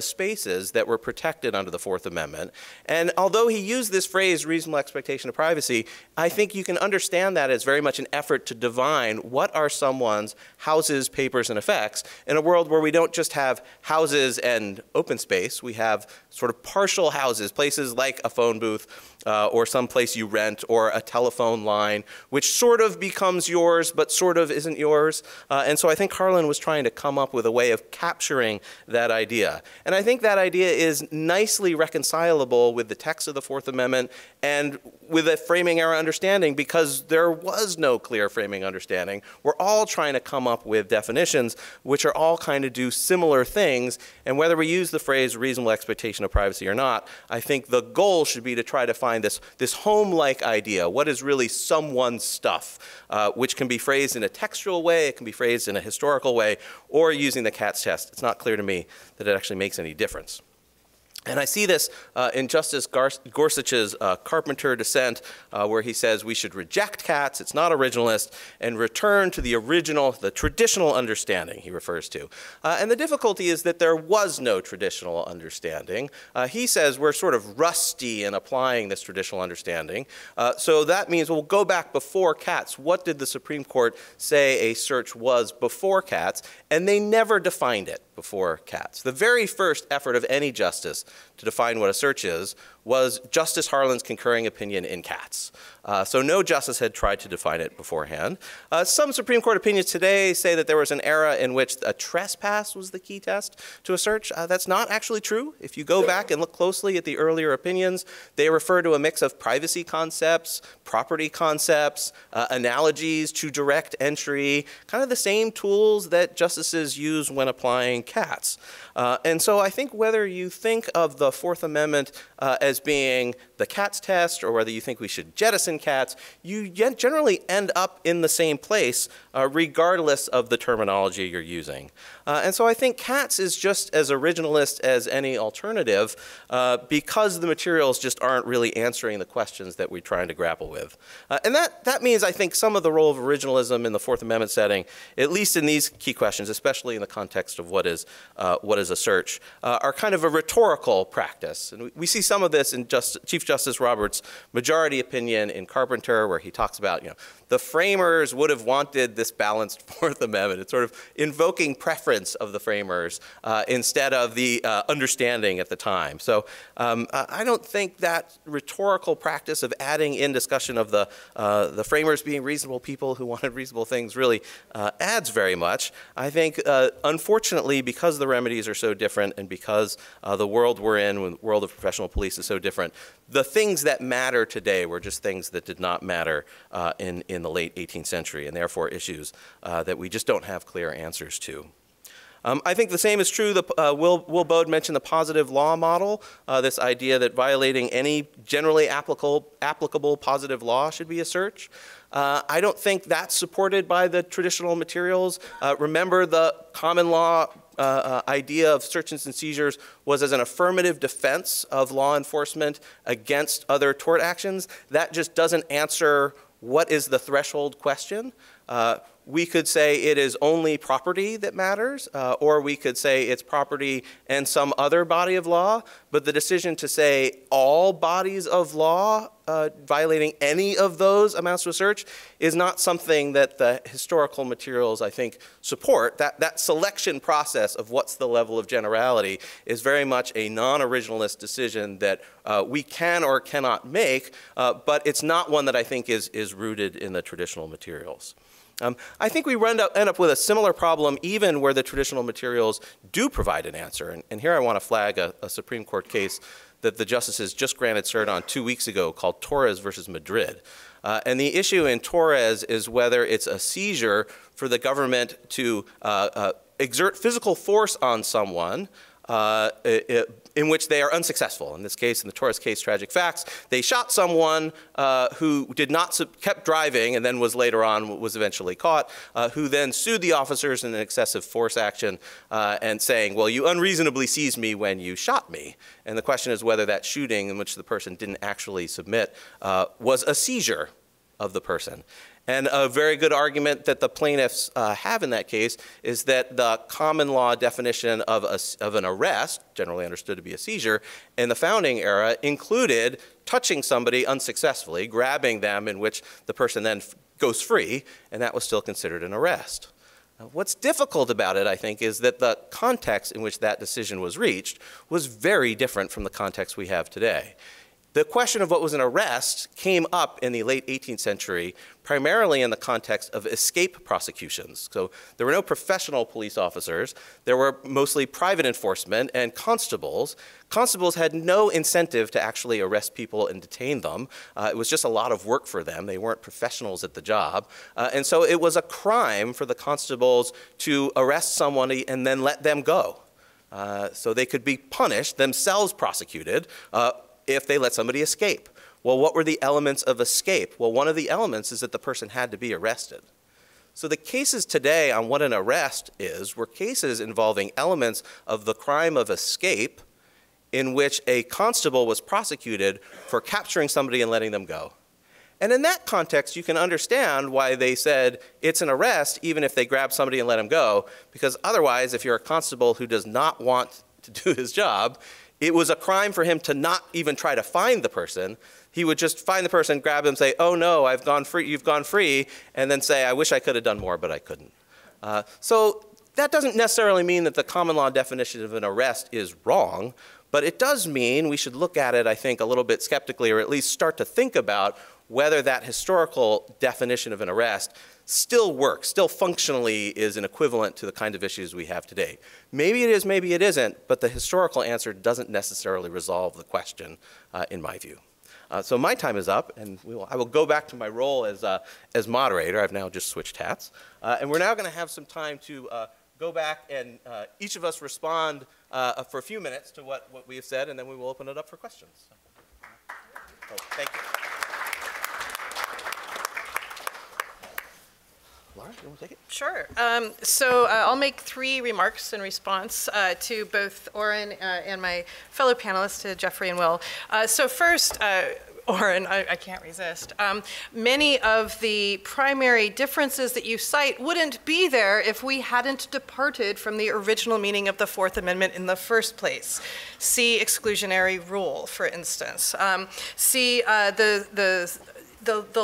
spaces that were protected under the Fourth Amendment. And although he used this phrase, reasonable expectation of privacy, I think you can understand that as very much an effort to divine what are someone's houses, papers, and effects in a world where we don't just have houses and open space. We have sort of partial houses, places like a phone booth or some place you rent or a telephone line, which sort of becomes yours but sort of isn't yours. And so I think Harlan was trying to come up with a way of capturing that idea. And I think that idea is nicely reconcilable with the text of the Fourth Amendment and with a framing error understanding, because there was no clear framing understanding. We're all trying to come up with definitions which are all kind of do similar things, and whether we use the phrase reasonable expectation of privacy or not, I think the goal should be to try to find this home-like idea. What is really someone's stuff, which can be phrased in a textual way, it can be phrased in a historical way, or using the Katz test. It's not clear to me that it actually makes any difference. And I see this in Justice Gorsuch's Carpenter dissent, where he says we should reject Katz, it's not originalist, and return to the original, the traditional understanding he refers to. And the difficulty is that there was no traditional understanding. He says we're sort of rusty in applying this traditional understanding. So that means we'll go back before Katz. What did the Supreme Court say a search was before Katz? And they never defined it before Katz. The very first effort of any justice to define what a search is was Justice Harlan's concurring opinion in Katz. So no justice had tried to define it beforehand. Some Supreme Court opinions today say that there was an era in which a trespass was the key test to a search. That's not actually true. If you go back and look closely at the earlier opinions, they refer to a mix of privacy concepts, property concepts, analogies to direct entry, kind of the same tools that justices use when applying Katz. And so I think whether you think of the Fourth Amendment as being the Katz test or whether you think we should jettison Katz, you generally end up in the same place regardless of the terminology you're using. And so I think Katz is just as originalist as any alternative because the materials just aren't really answering the questions that we're trying to grapple with. And that means I think some of the role of originalism in the Fourth Amendment setting, at least in these key questions, especially in the context of what is a search, are kind of a rhetorical practice. And we see some of this in Chief Justice Roberts' majority opinion in Carpenter, where he talks about, you know, the framers would have wanted this balanced Fourth Amendment. It's sort of invoking preference of the framers instead of the understanding at the time. So I don't think that rhetorical practice of adding in discussion of the framers being reasonable people who wanted reasonable things really adds very much. I think, unfortunately, because the remedies are so different and because the world we're in, the world of professional police is so different, the things that matter today were just things that did not matter in the late 18th century, and therefore issues that we just don't have clear answers to. I think the same is true. Will Baude mentioned the positive law model, this idea that violating any generally applicable positive law should be a search. I don't think that's supported by the traditional materials. Remember, the common law idea of searches and seizures was as an affirmative defense of law enforcement against other tort actions. That just doesn't answer what is the threshold question. We could say it is only property that matters, or we could say it's property and some other body of law, but the decision to say all bodies of law violating any of those amounts to a search is not something that the historical materials, I think, support. That selection process of what's the level of generality is very much a non-originalist decision that we can or cannot make, but it's not one that I think is rooted in the traditional materials. I think we end up with a similar problem even where the traditional materials do provide an answer. And here I want to flag a Supreme Court case that the justices just granted cert on 2 weeks ago called Torres versus Madrid. And the issue in Torres is whether it's a seizure for the government to exert physical force on someone in which they are unsuccessful. In this case, in the Torres case, tragic facts, they shot someone who did not, kept driving and then was later on, was eventually caught, who then sued the officers in an excessive force action and saying, well, you unreasonably seized me when you shot me. And the question is whether that shooting in which the person didn't actually submit was a seizure of the person. And a very good argument that the plaintiffs have in that case is that the common law definition of, an arrest, generally understood to be a seizure, in the founding era included touching somebody unsuccessfully, grabbing them, in which the person then goes free, and that was still considered an arrest. Now, what's difficult about it, I think, is that the context in which that decision was reached was very different from the context we have today. The question of what was an arrest came up in the late 18th century, primarily in the context of escape prosecutions. So there were no professional police officers. There were mostly private enforcement and constables. Constables had no incentive to actually arrest people and detain them. It was just a lot of work for them. They weren't professionals at the job. And so it was a crime for the constables to arrest somebody and then let them go. So they could be punished, themselves prosecuted, if they let somebody escape. Well, what were the elements of escape? Well, one of the elements is that the person had to be arrested. So the cases today on what an arrest is were cases involving elements of the crime of escape in which a constable was prosecuted for capturing somebody and letting them go. And in that context, you can understand why they said it's an arrest even if they grab somebody and let them go, because otherwise, if you're a constable who does not want to do his job, it was a crime for him to not even try to find the person. He would just find the person, grab them, say, oh no, I've gone free, you've gone free, and then say, I wish I could have done more, but I couldn't. So that doesn't necessarily mean that the common law definition of an arrest is wrong, but it does mean we should look at it, I think, a little bit skeptically, or at least start to think about whether that historical definition of an arrest still works, still functionally is an equivalent to the kind of issues we have today. Maybe it is, maybe it isn't, but the historical answer doesn't necessarily resolve the question, in my view. So my time is up, and I will go back to my role as moderator. I've now just switched hats. And we're now gonna have some time to go back and each of us respond for a few minutes to what we have said, and then we will open it up for questions. Oh, thank you. Laura, you want to take it? Sure. So I'll make three remarks in response to both Orin and my fellow panelists, to Jeffrey and Will. So first, Orin, I can't resist. Many of the primary differences that you cite wouldn't be there if we hadn't departed from the original meaning of the Fourth Amendment in the first place. See exclusionary rule, for instance. See the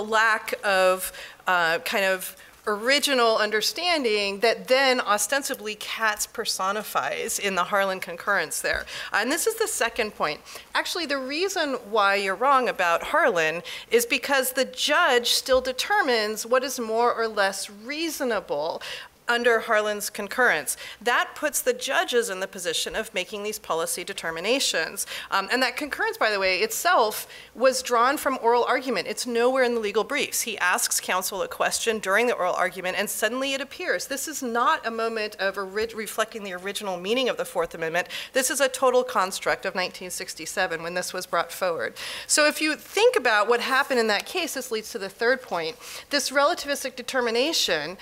lack of kind of original understanding that then ostensibly Katz personifies in the Harlan concurrence there. And this is the second point. Actually, the reason why you're wrong about Harlan is because the judge still determines what is more or less reasonable under Harlan's concurrence. That puts the judges in the position of making these policy determinations. And that concurrence, by the way, itself was drawn from oral argument. It's nowhere in the legal briefs. He asks counsel a question during the oral argument, and suddenly it appears. This is not a moment of reflecting the original meaning of the Fourth Amendment. This is a total construct of 1967 when this was brought forward. So if you think about what happened in that case, this leads to the third point. This relativistic determination,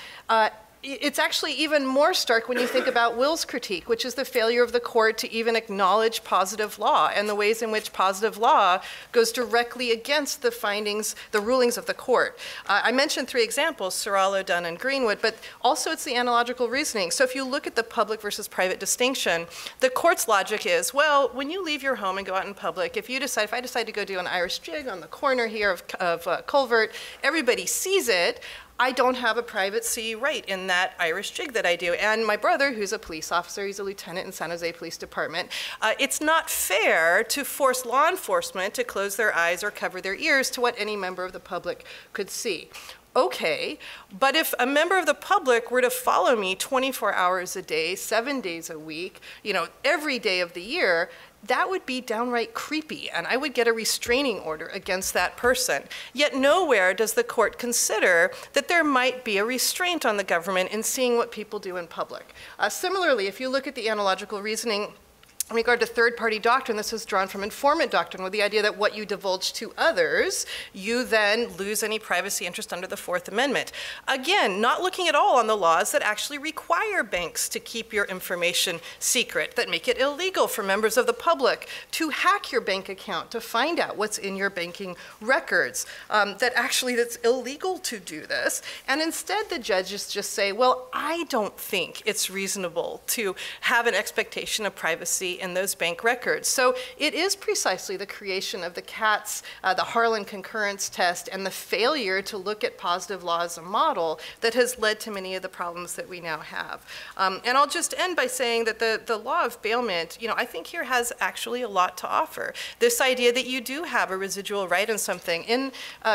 it's actually even more stark when you think about Will's critique, which is the failure of the court to even acknowledge positive law and the ways in which positive law goes directly against the findings, the rulings of the court. I mentioned three examples, Serralo, Dunn, and Greenwood, but also it's the analogical reasoning. So if you look at the public versus private distinction, the court's logic is, well, when you leave your home and go out in public, if I decide to go do an Irish jig on the corner here of Culvert, everybody sees it. I don't have a privacy right in that Irish jig that I do. And my brother, who's a police officer, he's a lieutenant in San Jose Police Department, it's not fair to force law enforcement to close their eyes or cover their ears to what any member of the public could see. Okay, but if a member of the public were to follow me 24 hours a day, 7 days a week, you know, every day of the year, that would be downright creepy, and I would get a restraining order against that person. Yet nowhere does the court consider that there might be a restraint on the government in seeing what people do in public. Similarly, if you look at the analogical reasoning in regard to third-party doctrine, this was drawn from informant doctrine, with the idea that what you divulge to others, you then lose any privacy interest under the Fourth Amendment. Again, not looking at all on the laws that actually require banks to keep your information secret, that make it illegal for members of the public to hack your bank account, to find out what's in your banking records, that actually that's illegal to do this. And instead, the judges just say, well, I don't think it's reasonable to have an expectation of privacy in those bank records. So it is precisely the creation of the Katz, the Harlan concurrence test, and the failure to look at positive law as a model that has led to many of the problems that we now have. And I'll just end by saying that the law of bailment, you know, I think here has actually a lot to offer. This idea that you do have a residual right in something. In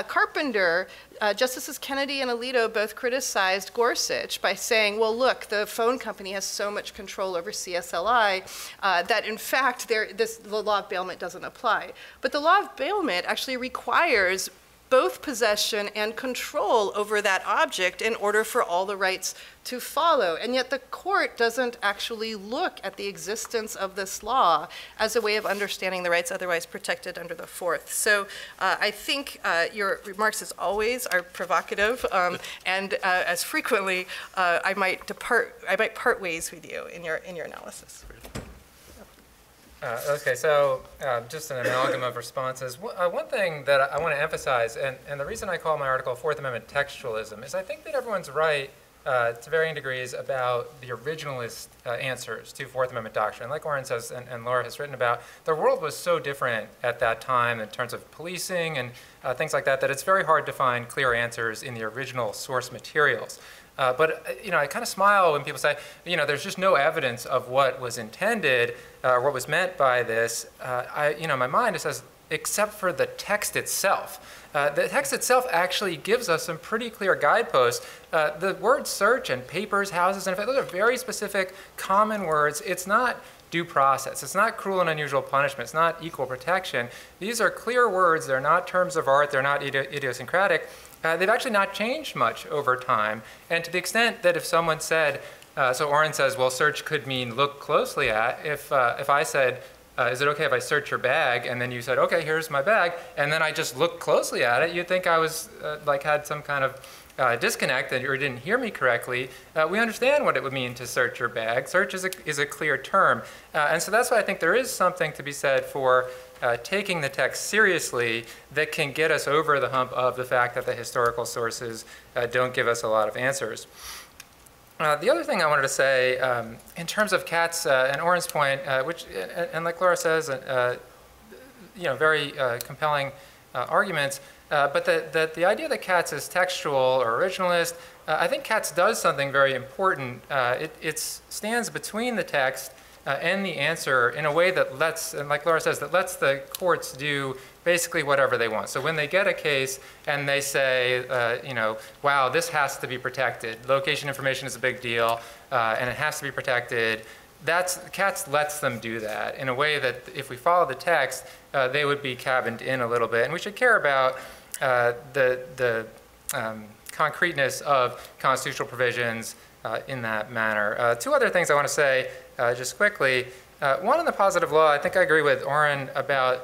Carpenter, Justices Kennedy and Alito both criticized Gorsuch by saying, well, look, the phone company has so much control over CSLI that, in fact, the law of bailment doesn't apply. But the law of bailment actually requires both possession and control over that object in order for all the rights to follow. And yet the court doesn't actually look at the existence of this law as a way of understanding the rights otherwise protected under the Fourth. So I think your remarks, as always, are provocative, and as frequently, I might part ways with you in your analysis. Okay, so just an amalgam of responses. One thing that I want to emphasize, and the reason I call my article Fourth Amendment Textualism, is I think that everyone's right to varying degrees about the originalist answers to Fourth Amendment doctrine. Like Orin says, and Laura has written about, the world was so different at that time in terms of policing and things like that, that it's very hard to find clear answers in the original source materials. But you know, I kind of smile when people say, you know, there's just no evidence of what was intended, what was meant by this. You know, my mind just says, except for the text itself. The text itself actually gives us some pretty clear guideposts. The words search and papers, houses, and those are very specific common words. It's not due process. It's not cruel and unusual punishment. It's not equal protection. These are clear words. They're not terms of art. They're not idiosyncratic. They've actually not changed much over time. And to the extent that if someone said, so Orin says, well, search could mean look closely at. If I said, is it okay if I search your bag? And then you said, okay, here's my bag. And then I just looked closely at it. You'd think I was, like, had some kind of disconnect or didn't hear me correctly. We understand what it would mean to search your bag. Search is a clear term. And so that's why I think there is something to be said for taking the text seriously that can get us over the hump of the fact that the historical sources don't give us a lot of answers. The other thing I wanted to say, in terms of Katz and Orin's point, which, and like Laura says, you know, very compelling arguments, but the idea that Katz is textual or originalist, I think Katz does something very important. It stands between the text and the answer in a way that lets, and like Laura says, that lets the courts do basically whatever they want. So when they get a case and they say, you know, wow, this has to be protected. Location information is a big deal, and it has to be protected. Katz lets them do that in a way that if we follow the text, they would be cabined in a little bit. And we should care about the concreteness of constitutional provisions in that manner. Two other things I want to say. Just quickly, one on the positive law, I think I agree with Orin about,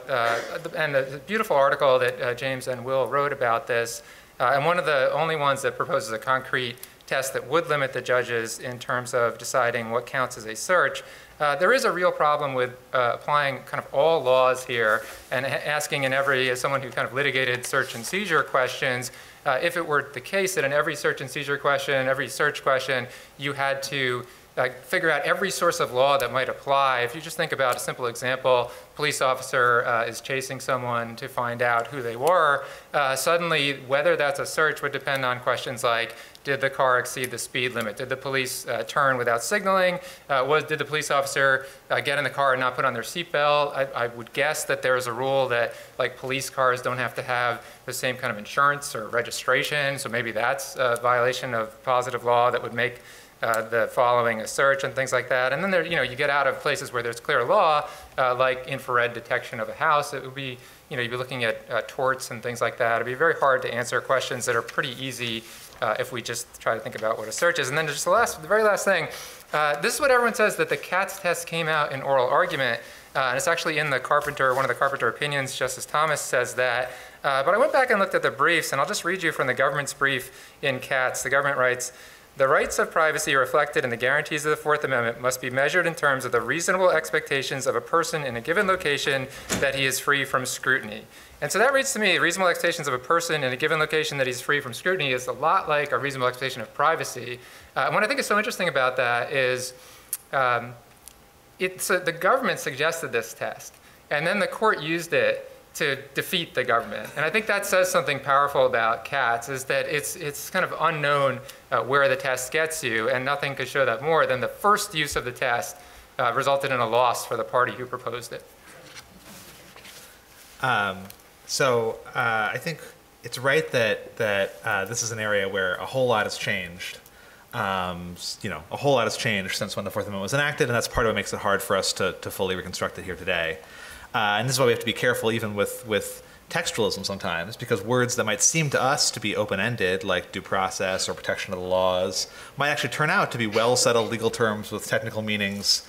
and the beautiful article that James and Will wrote about this, and one of the only ones that proposes a concrete test that would limit the judges in terms of deciding what counts as a search. There is a real problem with applying kind of all laws here and asking in every, as someone who kind of litigated search and seizure questions, if it were the case that in every search and seizure question, every search question, you had to figure out every source of law that might apply. If you just think about a simple example, police officer is chasing someone to find out who they were, suddenly whether that's a search would depend on questions like, did the car exceed the speed limit? Did the police turn without signaling? Did the police officer get in the car and not put on their seatbelt? I would guess that there is a rule that like police cars don't have to have the same kind of insurance or registration, so maybe that's a violation of positive law that would make the following a search and things like that. And then there, you get out of places where there's clear law, like infrared detection of a house. It would be, you'd be looking at torts and things like that. It'd be very hard to answer questions that are pretty easy if we just try to think about what a search is. And then just the very last thing. This is what everyone says, that the Katz test came out in oral argument. And it's actually in the Carpenter, one of the Carpenter opinions. Justice Thomas says that. But I went back and looked at the briefs, and I'll just read you from the government's brief in Katz. The government writes, "The rights of privacy reflected in the guarantees of the Fourth Amendment must be measured in terms of the reasonable expectations of a person in a given location that he is free from scrutiny." And so that reads to me, reasonable expectations of a person in a given location that he's free from scrutiny is a lot like a reasonable expectation of privacy. And what I think is so interesting about that is the government suggested this test, and then the court used it to defeat the government. And I think that says something powerful about Katz, is that it's kind of unknown where the test gets you, and nothing could show that more than the first use of the test resulted in a loss for the party who proposed it. So I think it's right that this is an area where a whole lot has changed. A whole lot has changed since when the Fourth Amendment was enacted, and that's part of what makes it hard for us to fully reconstruct it here today. And this is why we have to be careful even with textualism sometimes, because words that might seem to us to be open-ended, like due process or protection of the laws, might actually turn out to be well-settled legal terms with technical meanings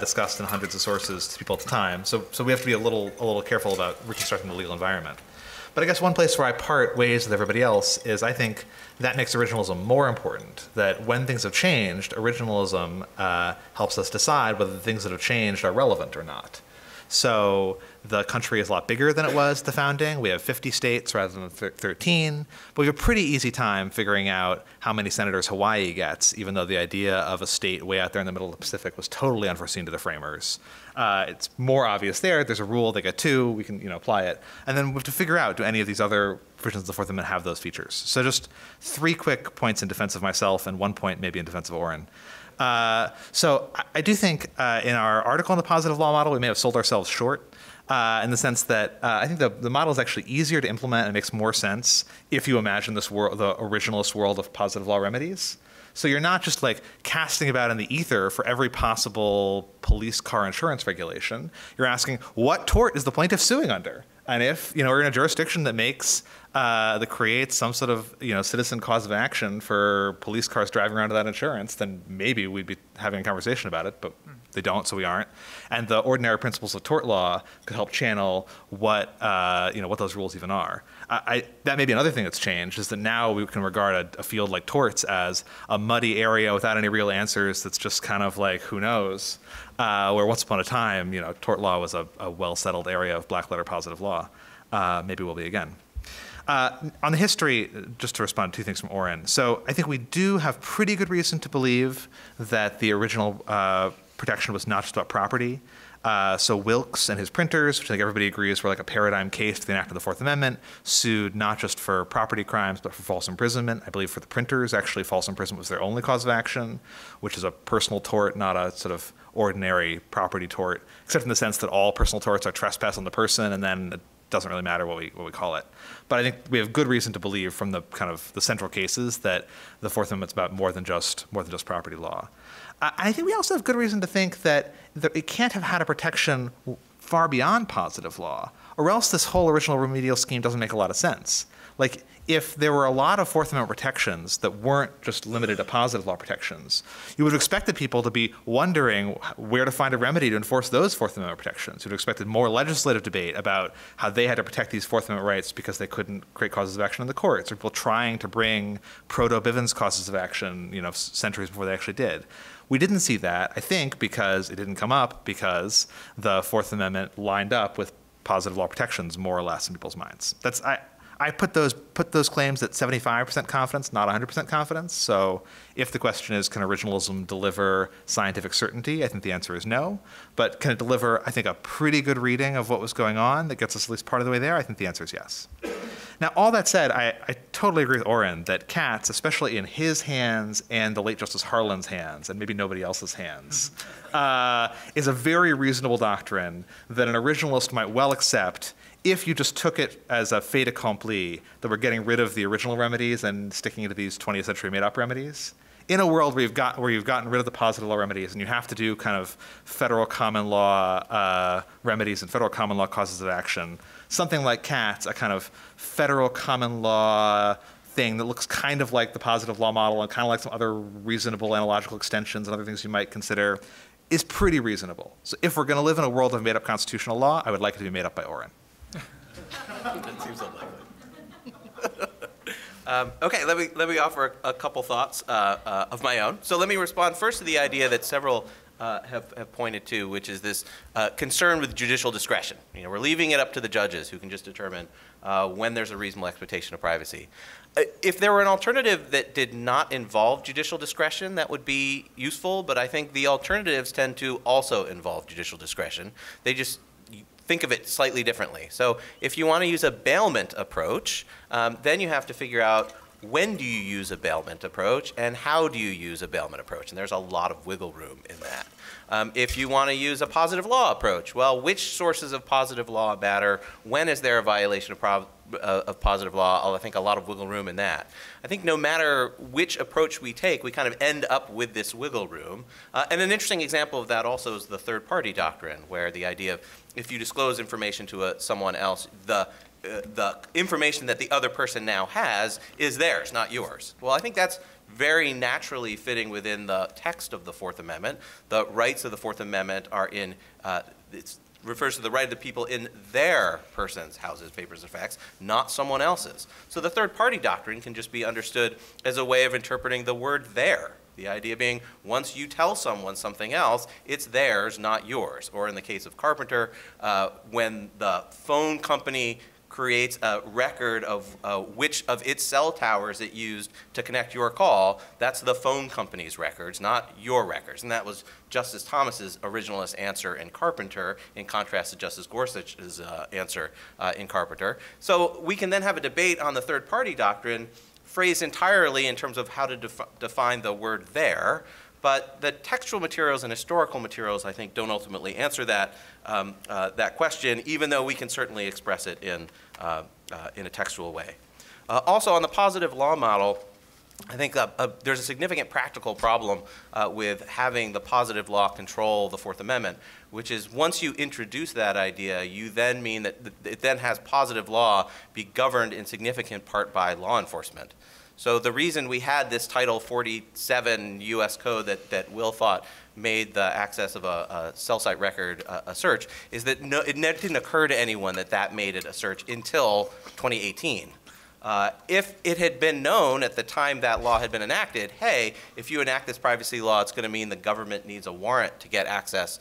discussed in hundreds of sources to people at the time. So we have to be a little careful about reconstructing the legal environment. But I guess one place where I part ways with everybody else is I think that makes originalism more important, that when things have changed, originalism helps us decide whether the things that have changed are relevant or not. So the country is a lot bigger than it was at the founding. We have 50 states rather than 13. But we have a pretty easy time figuring out how many senators Hawaii gets, even though the idea of a state way out there in the middle of the Pacific was totally unforeseen to the framers. It's more obvious there. There's a rule, they get two. We can apply it. And then we have to figure out, do any of these other provisions of the Fourth Amendment have those features? So just three quick points in defense of myself and one point maybe in defense of Orin. So I do think in our article on the positive law model, we may have sold ourselves short in the sense that I think the model is actually easier to implement and makes more sense if you imagine this world, the originalist world of positive law remedies. So you're not just like casting about in the ether for every possible police car insurance regulation. You're asking, what tort is the plaintiff suing under? And if we're in a jurisdiction that makes that creates some sort of citizen cause of action for police cars driving around without insurance, then maybe we'd be having a conversation about it. But they don't, so we aren't. And the ordinary principles of tort law could help channel what what those rules even are. That may be another thing that's changed, is that now we can regard a field like torts as a muddy area without any real answers. That's just kind of like who knows. Where once upon a time, tort law was a well-settled area of black-letter positive law. Maybe will be again. On the history, just to respond to two things from Orin. So I think we do have pretty good reason to believe that the original protection was not just about property. So Wilkes and his printers, which I think everybody agrees were like a paradigm case to the enactment of the Fourth Amendment, sued not just for property crimes, but for false imprisonment. I believe for the printers, actually, false imprisonment was their only cause of action, which is a personal tort, not a sort of ordinary property tort, except in the sense that all personal torts are trespass on the person, and then it doesn't really matter what we call it. But I think we have good reason to believe from the kind of the central cases that the Fourth Amendment's about more than just property law. I think we also have good reason to think that it can't have had a protection far beyond positive law, or else this whole original remedial scheme doesn't make a lot of sense. Like, if there were a lot of Fourth Amendment protections that weren't just limited to positive law protections, you would have expected people to be wondering where to find a remedy to enforce those Fourth Amendment protections. You would have expected more legislative debate about how they had to protect these Fourth Amendment rights because they couldn't create causes of action in the courts, or people trying to bring proto-Bivens causes of action, centuries before they actually did. We didn't see that, I think, because it didn't come up, because the Fourth Amendment lined up with positive law protections more or less in people's minds. That's I put those claims at 75% confidence, not 100% confidence. So if the question is, can originalism deliver scientific certainty, I think the answer is no. But can it deliver, I think, a pretty good reading of what was going on that gets us at least part of the way there? I think the answer is yes. Now, all that said, I totally agree with Orin that Katz, especially in his hands and the late Justice Harlan's hands, and maybe nobody else's hands, is a very reasonable doctrine that an originalist might well accept if you just took it as a fait accompli that we're getting rid of the original remedies and sticking into these 20th century made up remedies. in a world where you've gotten rid of the positive law remedies and you have to do kind of federal common law remedies and federal common law causes of action, something like Katz, a kind of federal common law thing that looks kind of like the positive law model and kind of like some other reasonable analogical extensions and other things you might consider, is pretty reasonable. So if we're going to live in a world of made-up constitutional law, I would like it to be made up by Orin. That seems unlikely. Okay, let me offer a couple thoughts of my own. So let me respond first to the idea that several have pointed to, which is this concern with judicial discretion. You know, we're leaving it up to the judges who can just determine when there's a reasonable expectation of privacy. If there were an alternative that did not involve judicial discretion, that would be useful, but I think the alternatives tend to also involve judicial discretion. They just think of it slightly differently. So if you want to use a bailment approach, then you have to figure out, when do you use a bailment approach and how do you use a bailment approach? And there's a lot of wiggle room in that. If you want to use a positive law approach, well, which sources of positive law matter? When is there a violation of positive law? I think a lot of wiggle room in that. I think no matter which approach we take, we kind of end up with this wiggle room. And an interesting example of that also is the third party doctrine, where the idea of if you disclose information to someone else, the information that the other person now has is theirs, not yours. Well, I think that's very naturally fitting within the text of the Fourth Amendment. The rights of the Fourth Amendment are in, it refers to the right of the people in their persons, houses, papers, or facts, not someone else's. So the third party doctrine can just be understood as a way of interpreting the word there. The idea being, once you tell someone something else, it's theirs, not yours. Or in the case of Carpenter, when the phone company creates a record of which of its cell towers it used to connect your call, that's the phone company's records, not your records. And that was Justice Thomas's originalist answer in Carpenter, in contrast to Justice Gorsuch's answer in Carpenter. So we can then have a debate on the third party doctrine, phrased entirely in terms of how to define the word there. But the textual materials and historical materials, I think, don't ultimately answer that, that question, even though we can certainly express it in a textual way. Also, on the positive law model, I think there's a significant practical problem with having the positive law control the Fourth Amendment, which is once you introduce that idea, you then mean that it then has positive law be governed in significant part by law enforcement. So the reason we had this Title 47 U.S. Code that Will thought made the access of a cell site record a search is that it didn't occur to anyone that made it a search until 2018. If it had been known at the time that law had been enacted, hey, if you enact this privacy law, it's going to mean the government needs a warrant to get access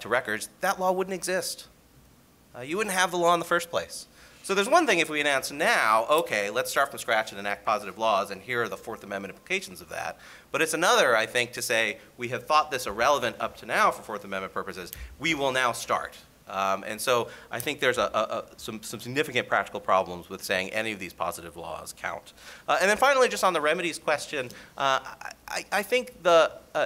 to records, that law wouldn't exist. You wouldn't have the law in the first place. So there's one thing if we announce now, okay, let's start from scratch and enact positive laws, and here are the Fourth Amendment implications of that. But it's another, I think, to say we have thought this irrelevant up to now for Fourth Amendment purposes. We will now start. And so I think there's some significant practical problems with saying any of these positive laws count. And then finally, just on the remedies question, I think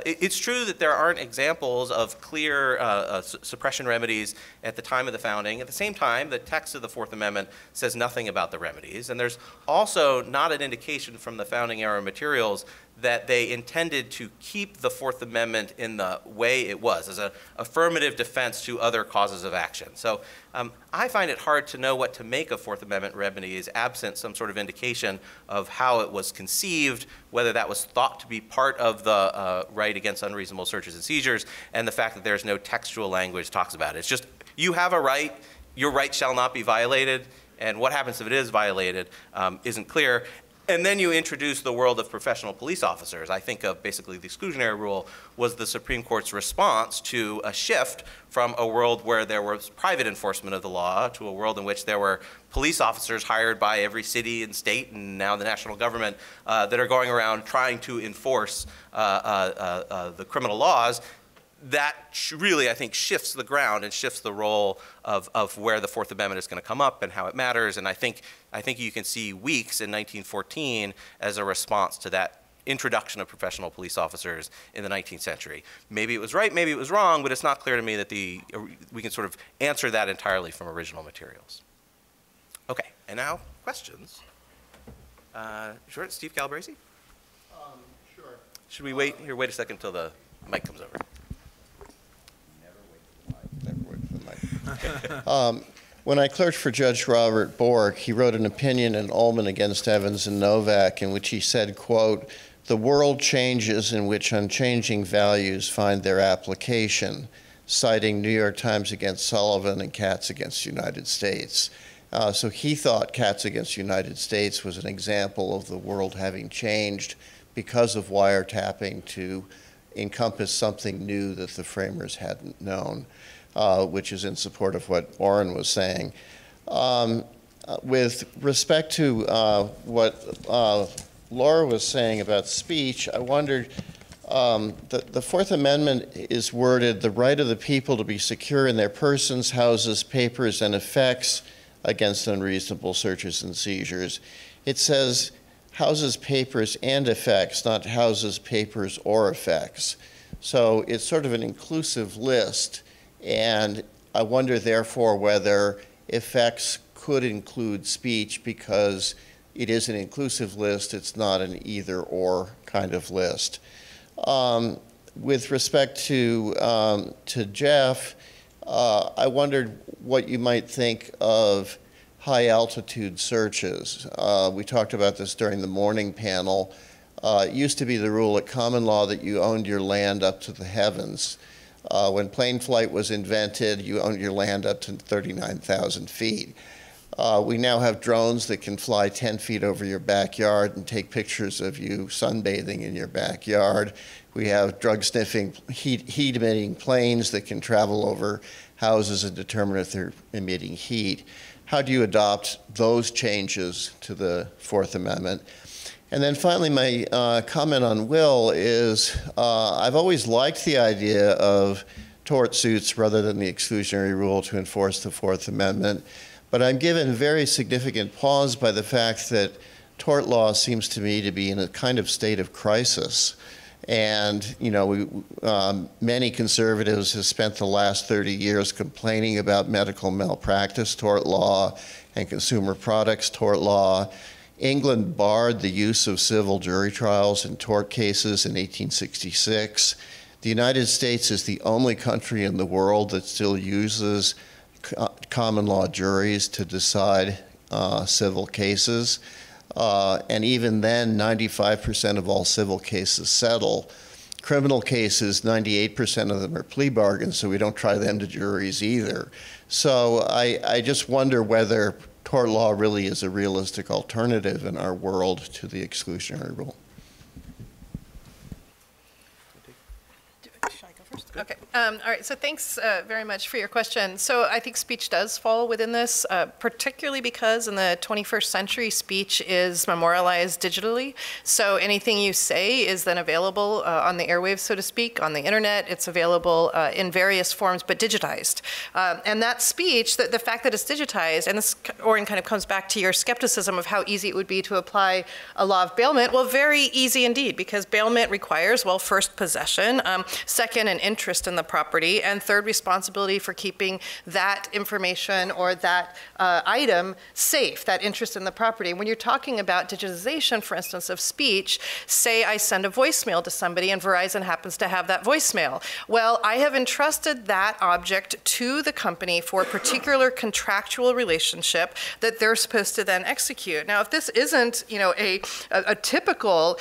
it's true that there aren't examples of clear suppression remedies at the time of the founding. At the same time, the text of the Fourth Amendment says nothing about the remedies. And there's also not an indication from the founding era materials that they intended to keep the Fourth Amendment in the way it was, as an affirmative defense to other causes of action. So I find it hard to know what to make of Fourth Amendment remedies absent some sort of indication of how it was conceived, whether that was thought to be part of the right against unreasonable searches and seizures, and the fact that there's no textual language talks about it. It's just, you have a right, your right shall not be violated, and what happens if it is violated isn't clear. And then you introduce the world of professional police officers. I think of basically the exclusionary rule was the Supreme Court's response to a shift from a world where there was private enforcement of the law to a world in which there were police officers hired by every city and state and now the national government that are going around trying to enforce the criminal laws. That really, I think, shifts the ground and shifts the role of where the Fourth Amendment is going to come up and how it matters. And I think you can see Weeks in 1914 as a response to that introduction of professional police officers in the 19th century. Maybe it was right, maybe it was wrong, but it's not clear to me that we can sort of answer that entirely from original materials. Okay, and now questions. Steve Calabresi? Sure. Should we wait here? Wait a second till the mic comes over. Never wait for the mic. Never wait for the mic. When I clerked for Judge Robert Bork, he wrote an opinion in Ullman against Evans and Novak in which he said, quote, "The world changes in which unchanging values find their application," citing New York Times against Sullivan and Katz against United States. So he thought Katz against United States was an example of the world having changed because of wiretapping to encompass something new that the framers hadn't known, which is in support of what Orin was saying. With respect to what Laura was saying about speech, I wondered, the Fourth Amendment is worded, "the right of the people to be secure in their persons, houses, papers, and effects against unreasonable searches and seizures." It says houses, papers, and effects, not houses, papers, or effects. So it's sort of an inclusive list, and I wonder, therefore, whether effects could include speech because it is an inclusive list. It's not an either-or kind of list. With respect to Jeff, I wondered what you might think of high-altitude searches. We talked about this during the morning panel. It used to be the rule at common law that you owned your land up to the heavens. When plane flight was invented, you owned your land up to 39,000 feet. We now have drones that can fly 10 feet over your backyard and take pictures of you sunbathing in your backyard. We have drug-sniffing, heat-emitting planes that can travel over houses and determine if they're emitting heat. How do you adopt those changes to the Fourth Amendment? And then finally, my comment on Will is I've always liked the idea of tort suits rather than the exclusionary rule to enforce the Fourth Amendment, but I'm given very significant pause by the fact that tort law seems to me to be in a kind of state of crisis. And you know, many conservatives have spent the last 30 years complaining about medical malpractice tort law and consumer products tort law. England barred the use of civil jury trials in tort cases in 1866. The United States is the only country in the world that still uses common law juries to decide civil cases. And even then, 95% of all civil cases settle. Criminal cases, 98% of them are plea bargains, so we don't try them to juries either. So I just wonder whether tort law really is a realistic alternative in our world to the exclusionary rule. Okay. All right. So thanks very much for your question. So I think speech does fall within this, particularly because in the 21st century, speech is memorialized digitally. So anything you say is then available on the airwaves, so to speak, on the internet. It's available in various forms, but digitized. And that speech, the fact that it's digitized, and this, Orin, kind of comes back to your skepticism of how easy it would be to apply a law of bailment. Well, very easy indeed, because bailment requires, well, first, possession, second, an interest in the property, and third, responsibility for keeping that information or that item safe, that interest in the property. When you're talking about digitization, for instance, of speech, say I send a voicemail to somebody and Verizon happens to have that voicemail. Well, I have entrusted that object to the company for a particular contractual relationship that they're supposed to then execute. Now, if this isn't, you know, a typical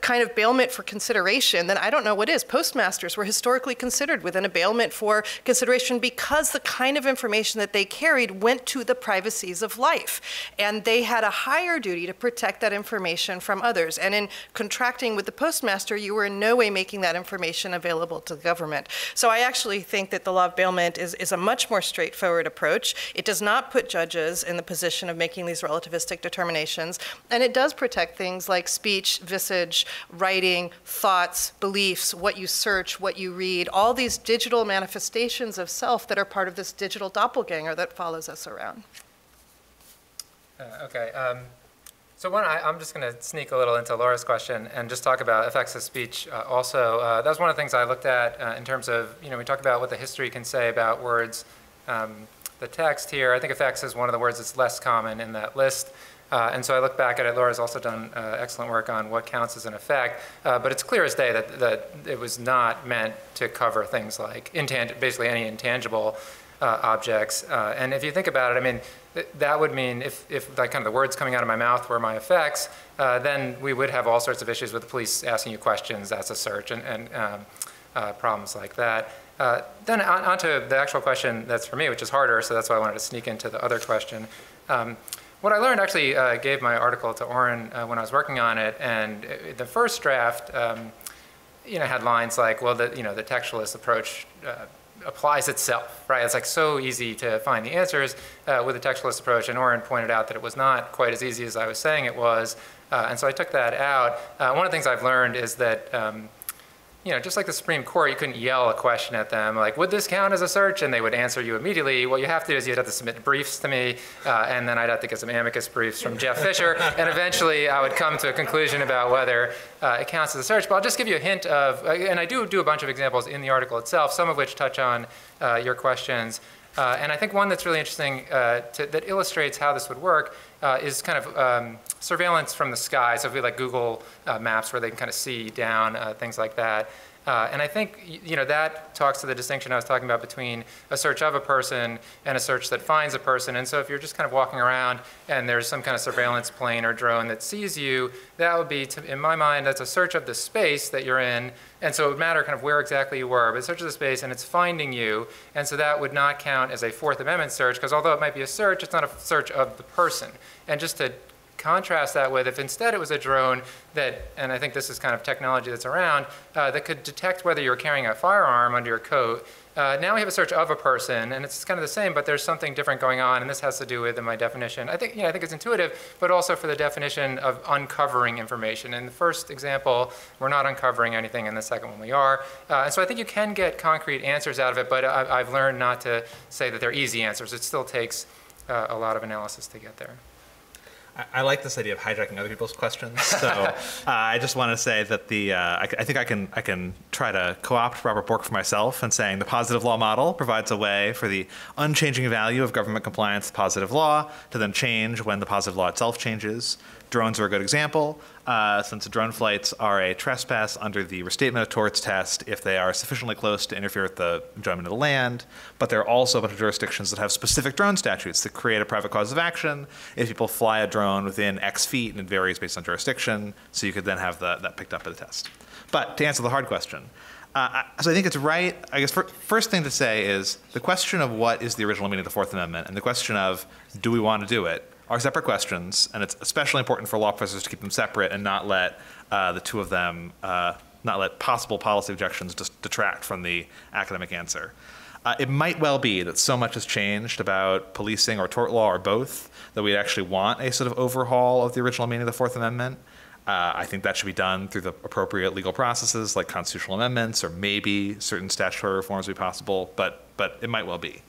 kind of bailment for consideration, then I don't know what is. Postmasters were historically considered within a bailment for consideration because the kind of information that they carried went to the privacies of life. And they had a higher duty to protect that information from others. And in contracting with the postmaster, you were in no way making that information available to the government. So I actually think that the law of bailment is a much more straightforward approach. It does not put judges in the position of making these relativistic determinations. And it does protect things like speech, visage, writing, thoughts, beliefs, what you search, what you read, all these digital manifestations of self that are part of this digital doppelganger that follows us around. Okay, so one, I'm just going to sneak a little into Laura's question and just talk about effects of speech also. That was one of the things I looked at in terms of, you know, we talk about what the history can say about words. The text here, I think effects is one of the words that's less common in that list. And so I look back at it. Laura's also done excellent work on what counts as an effect, but it's clear as day that, it was not meant to cover things like basically any intangible objects. And if you think about it, I mean, that would mean if like kind of the words coming out of my mouth were my effects, then we would have all sorts of issues with the police asking you questions. That's a search and problems like that. Then on to the actual question that's for me, which is harder, so that's why I wanted to sneak into the other question. What I learned, actually gave my article to Orin when I was working on it, and the first draft had lines like, well, the textualist approach applies itself, right? It's like so easy to find the answers with the textualist approach, and Orin pointed out that it was not quite as easy as I was saying it was, and so I took that out. One of the things I've learned is that just like the Supreme Court, you couldn't yell a question at them, like, would this count as a search? And they would answer you immediately. What you have to do is you'd have to submit briefs to me, and then I'd have to get some amicus briefs from Jeff Fisher, and eventually I would come to a conclusion about whether it counts as a search. But I'll just give you a hint of, and I do a bunch of examples in the article itself, some of which touch on your questions. And I think one that's really interesting that illustrates how this would work is kind of surveillance from the sky. So if we like Google Maps where they can kind of see down, things like that. And I think that talks to the distinction I was talking about between a search of a person and a search that finds a person. And so if you're just kind of walking around and there's some kind of surveillance plane or drone that sees you, that would be, in my mind, that's a search of the space that you're in. And so it would matter kind of where exactly you were, but search of the space and it's finding you. And so that would not count as a Fourth Amendment search, because although it might be a search, it's not a search of the person. And just to contrast that with if instead it was a drone that, and I think this is kind of technology that's around, that could detect whether you're carrying a firearm under your coat. Now we have a search of a person, and it's kind of the same, but there's something different going on, and this has to do with, in my definition, I think it's intuitive, but also for the definition of uncovering information. In the first example, we're not uncovering anything, in the second one we are. And so I think you can get concrete answers out of it, but I've learned not to say that they're easy answers. It still takes a lot of analysis to get there. I like this idea of hijacking other people's questions, so I just want to say that the I think I can try to co-opt Robert Bork for myself and saying the positive law model provides a way for the unchanging value of government compliance to positive law to then change when the positive law itself changes. Drones are a good example, since drone flights are a trespass under the restatement of torts test if they are sufficiently close to interfere with the enjoyment of the land. But there are also a bunch of jurisdictions that have specific drone statutes that create a private cause of action if people fly a drone within X feet, and it varies based on jurisdiction, so you could then have that picked up at the test. But to answer the hard question, so I think it's right, I guess first thing to say is the question of what is the original meaning of the Fourth Amendment and the question of do we want to do it are separate questions, and it's especially important for law professors to keep them separate and not let the two of them, not let possible policy objections just detract from the academic answer. It might well be that so much has changed about policing or tort law or both that we'd actually want a sort of overhaul of the original meaning of the Fourth Amendment. I think that should be done through the appropriate legal processes like constitutional amendments or maybe certain statutory reforms would be possible, but it might well be.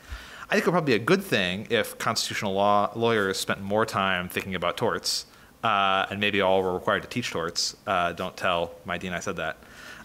I think it would probably be a good thing if constitutional law lawyers spent more time thinking about torts, and maybe all were required to teach torts. Don't tell my dean I said that.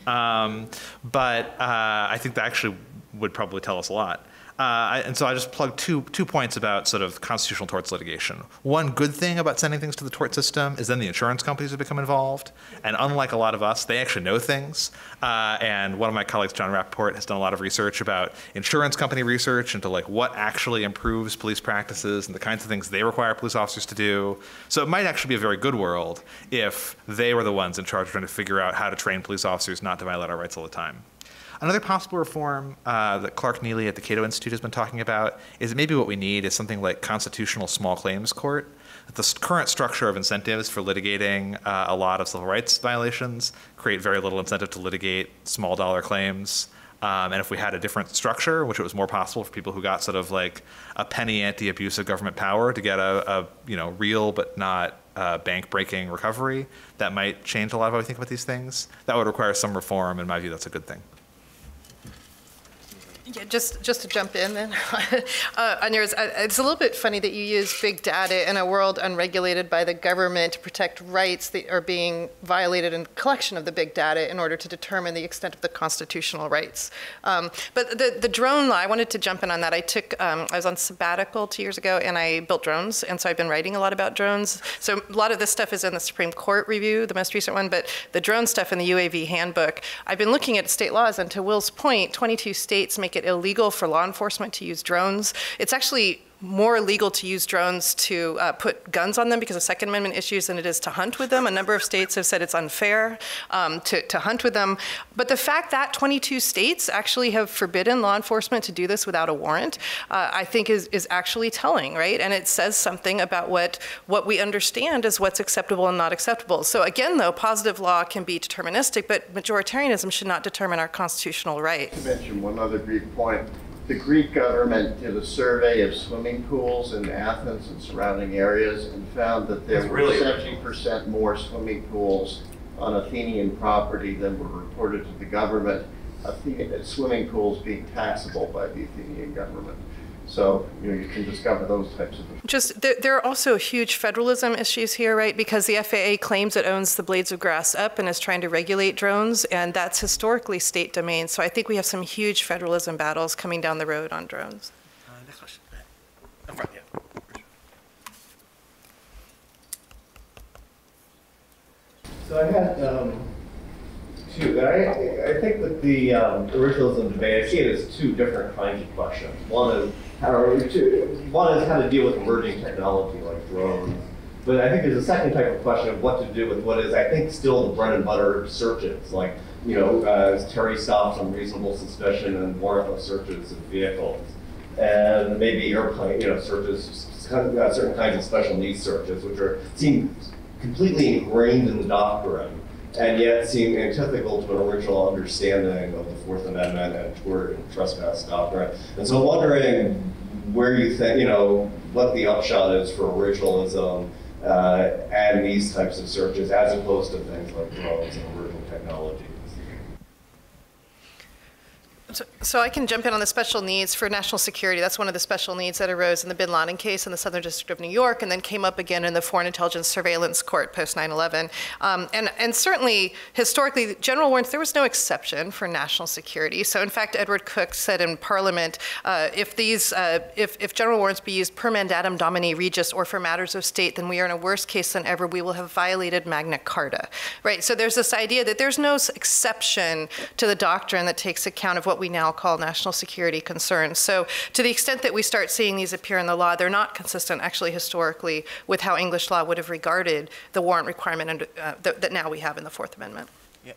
But I think that actually would probably tell us a lot. And so I just plugged two points about sort of constitutional torts litigation. One good thing about sending things to the tort system is then the insurance companies have become involved. And unlike a lot of us, they actually know things. And one of my colleagues, John Rappaport, has done a lot of research about insurance company research into like what actually improves police practices and the kinds of things they require police officers to do. So it might actually be a very good world if they were the ones in charge trying to figure out how to train police officers not to violate our rights all the time. Another possible reform that Clark Neely at the Cato Institute has been talking about is maybe what we need is something like constitutional small claims court. The current structure of incentives for litigating a lot of civil rights violations create very little incentive to litigate small dollar claims. And if we had a different structure, which it was more possible for people who got sort of like a penny anti-abuse of government power to get a real but not bank-breaking recovery, that might change a lot of how we think about these things. That would require some reform. In my view, that's a good thing. Yeah, just to jump in then on yours, it's a little bit funny that you use big data in a world unregulated by the government to protect rights that are being violated in collection of the big data in order to determine the extent of the constitutional rights. But the drone law, I wanted to jump in on that. I took, I was on sabbatical 2 years ago and I built drones, and so I've been writing a lot about drones. So a lot of this stuff is in the Supreme Court review, the most recent one, but the drone stuff in the UAV handbook, I've been looking at state laws, and to Will's point, 22 states make it illegal for law enforcement to use drones. It's actually more illegal to use drones to put guns on them because of Second Amendment issues than it is to hunt with them. A number of states have said it's unfair to hunt with them. But the fact that 22 states actually have forbidden law enforcement to do this without a warrant, I think is actually telling, right? And it says something about what we understand as what's acceptable and not acceptable. So again, though, positive law can be deterministic, but majoritarianism should not determine our constitutional right. To mention one other brief point. The Greek government did a survey of swimming pools in Athens and surrounding areas and found that there were 70% more swimming pools on Athenian property than were reported to the government, swimming pools being taxable by the Athenian government. So, you know, you can discover those types of things. Just, there are also huge federalism issues here, right? Because the FAA claims it owns the blades of grass up and is trying to regulate drones, and that's historically state domain. So I think we have some huge federalism battles coming down the road on drones. Next question. I'm right, yeah. So I had two. I think that the originalism debate, I see it as two different kinds of questions. One is, one is how to deal with emerging technology like drones. But I think there's a second type of question of what to do with what is, I think, still the bread and butter searches. Like, you know, Terry stops on reasonable suspicion and warrantless searches of vehicles. And maybe airplane, you know, searches, certain kinds of special needs searches, which are seem completely ingrained in the doctrine, and yet seem antithetical to an original understanding of the Fourth Amendment and tort and trespass doctrine. And so I'm wondering where you think, you know, what the upshot is for originalism and these types of searches as opposed to things like drones and original technology. So I can jump in on the special needs for national security. That's one of the special needs that arose in the bin Laden case in the Southern District of New York and then came up again in the Foreign Intelligence Surveillance Court post 9/11. And certainly, historically, general warrants, there was no exception for national security. So in fact, Edward Cooke said in Parliament, if general warrants be used per mandatum domini regis or for matters of state, then we are in a worse case than ever. We will have violated Magna Carta, right? So there's this idea that there's no exception to the doctrine that takes account of what we now call national security concerns. So to the extent that we start seeing these appear in the law, they're not consistent actually historically with how English law would have regarded the warrant requirement under, that now we have in the Fourth Amendment. Yeah,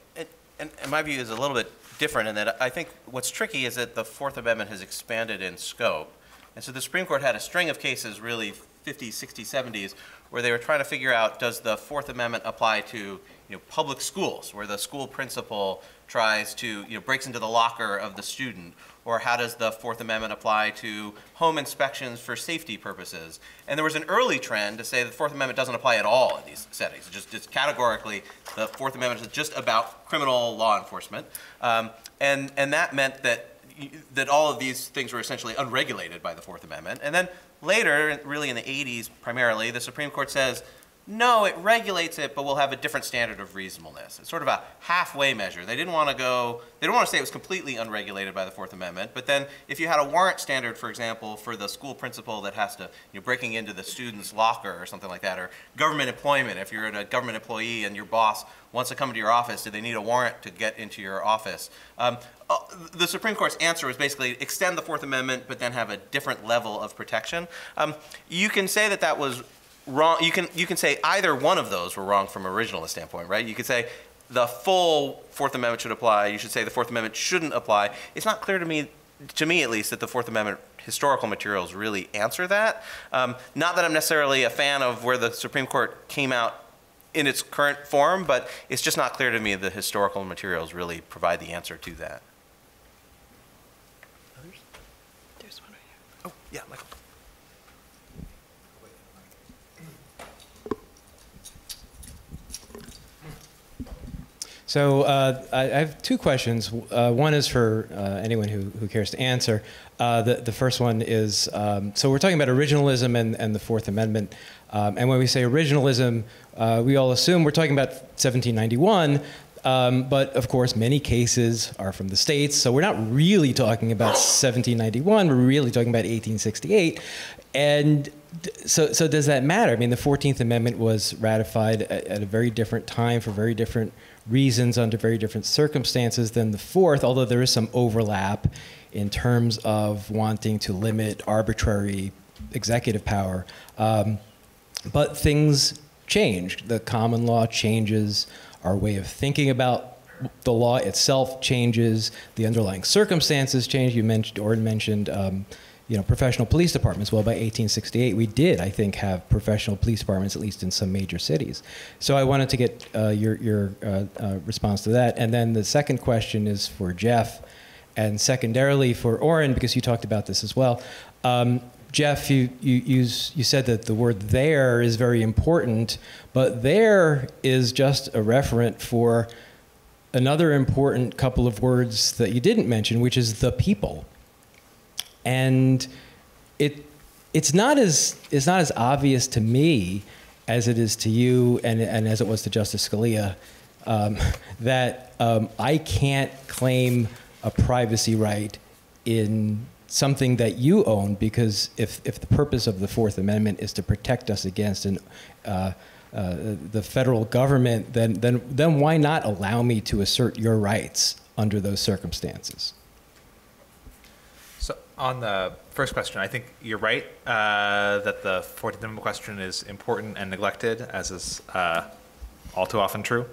and my view is a little bit different in that I think what's tricky is that the Fourth Amendment has expanded in scope. And so the Supreme Court had a string of cases, really 50s, 60s, 70s, where they were trying to figure out, does the Fourth Amendment apply to, you know, public schools, where the school principal tries to, you know, breaks into the locker of the student, or how does the Fourth Amendment apply to home inspections for safety purposes? And there was an early trend to say the Fourth Amendment doesn't apply at all in these settings. Just categorically, the Fourth Amendment is just about criminal law enforcement, and that meant that all of these things were essentially unregulated by the Fourth Amendment. And then later, really in the 80s primarily, the Supreme Court says, no, it regulates it, but we'll have a different standard of reasonableness. It's sort of a halfway measure. They didn't want to go, they didn't want to say it was completely unregulated by the Fourth Amendment, but then if you had a warrant standard, for example, for the school principal that has to, you know, breaking into the student's locker or something like that, or government employment, if you're a government employee and your boss wants to come into your office, do they need a warrant to get into your office? The Supreme Court's answer was basically extend the Fourth Amendment, but then have a different level of protection. You can say that that was wrong. You can say either one of those were wrong from an originalist standpoint, right? You could say the full Fourth Amendment should apply. You should say the Fourth Amendment shouldn't apply. It's not clear to me at least, that the Fourth Amendment historical materials really answer that. Not that I'm necessarily a fan of where the Supreme Court came out in its current form, but it's just not clear to me the historical materials really provide the answer to that. Others? There's one right here. Oh, yeah, Michael. So I have two questions. One is for anyone who cares to answer. The first one is, so we're talking about originalism and the Fourth Amendment. And when we say originalism, we all assume we're talking about 1791. But of course, many cases are from the states. So we're not really talking about 1791. We're really talking about 1868. And so does that matter? I mean, the 14th Amendment was ratified at a very different time for very different reasons under very different circumstances than the Fourth, although there is some overlap in terms of wanting to limit arbitrary executive power. But things change. The common law changes. Our way of thinking about the law itself changes. The underlying circumstances change. You mentioned, Orin mentioned, you know, professional police departments. Well, by 1868, we did, I think, have professional police departments, at least in some major cities. So I wanted to get your response to that. And then the second question is for Jeff, and secondarily for Orin, because you talked about this as well. Jeff, you said that the word "there" is very important, but "there" is just a referent for another important couple of words that you didn't mention, which is "the people." And it's not as obvious to me as it is to you, and as it was to Justice Scalia, that I can't claim a privacy right in something that you own, because if the purpose of the Fourth Amendment is to protect us against the federal government, then why not allow me to assert your rights under those circumstances? So on the first question, I think you're right that the 14th Amendment question is important and neglected, as is all too often true.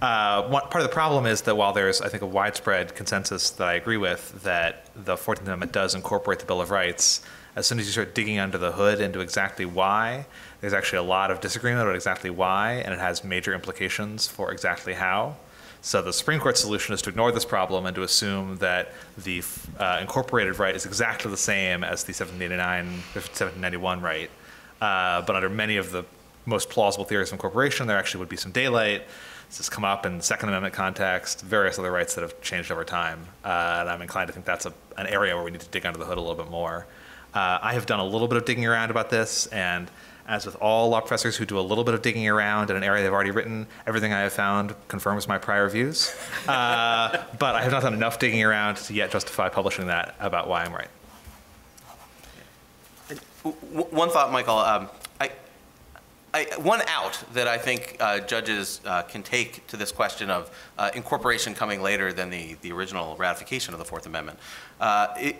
Part of the problem is that while there's, I think, a widespread consensus that I agree with that the 14th Amendment does incorporate the Bill of Rights, as soon as you start digging under the hood into exactly why, there's actually a lot of disagreement about exactly why, and it has major implications for exactly how. So the Supreme Court's solution is to ignore this problem and to assume that the incorporated right is exactly the same as the 1791 right. But under many of the most plausible theories of incorporation, there actually would be some daylight. This has come up in the Second Amendment context, various other rights that have changed over time. And I'm inclined to think that's an area where we need to dig under the hood a little bit more. I have done a little bit of digging around about this. And as with all law professors who do a little bit of digging around in an area they've already written, everything I have found confirms my prior views. But I have not done enough digging around to yet justify publishing that about why I'm right. One thought, Michael. One out that I think judges can take to this question of incorporation coming later than the original ratification of the Fourth Amendment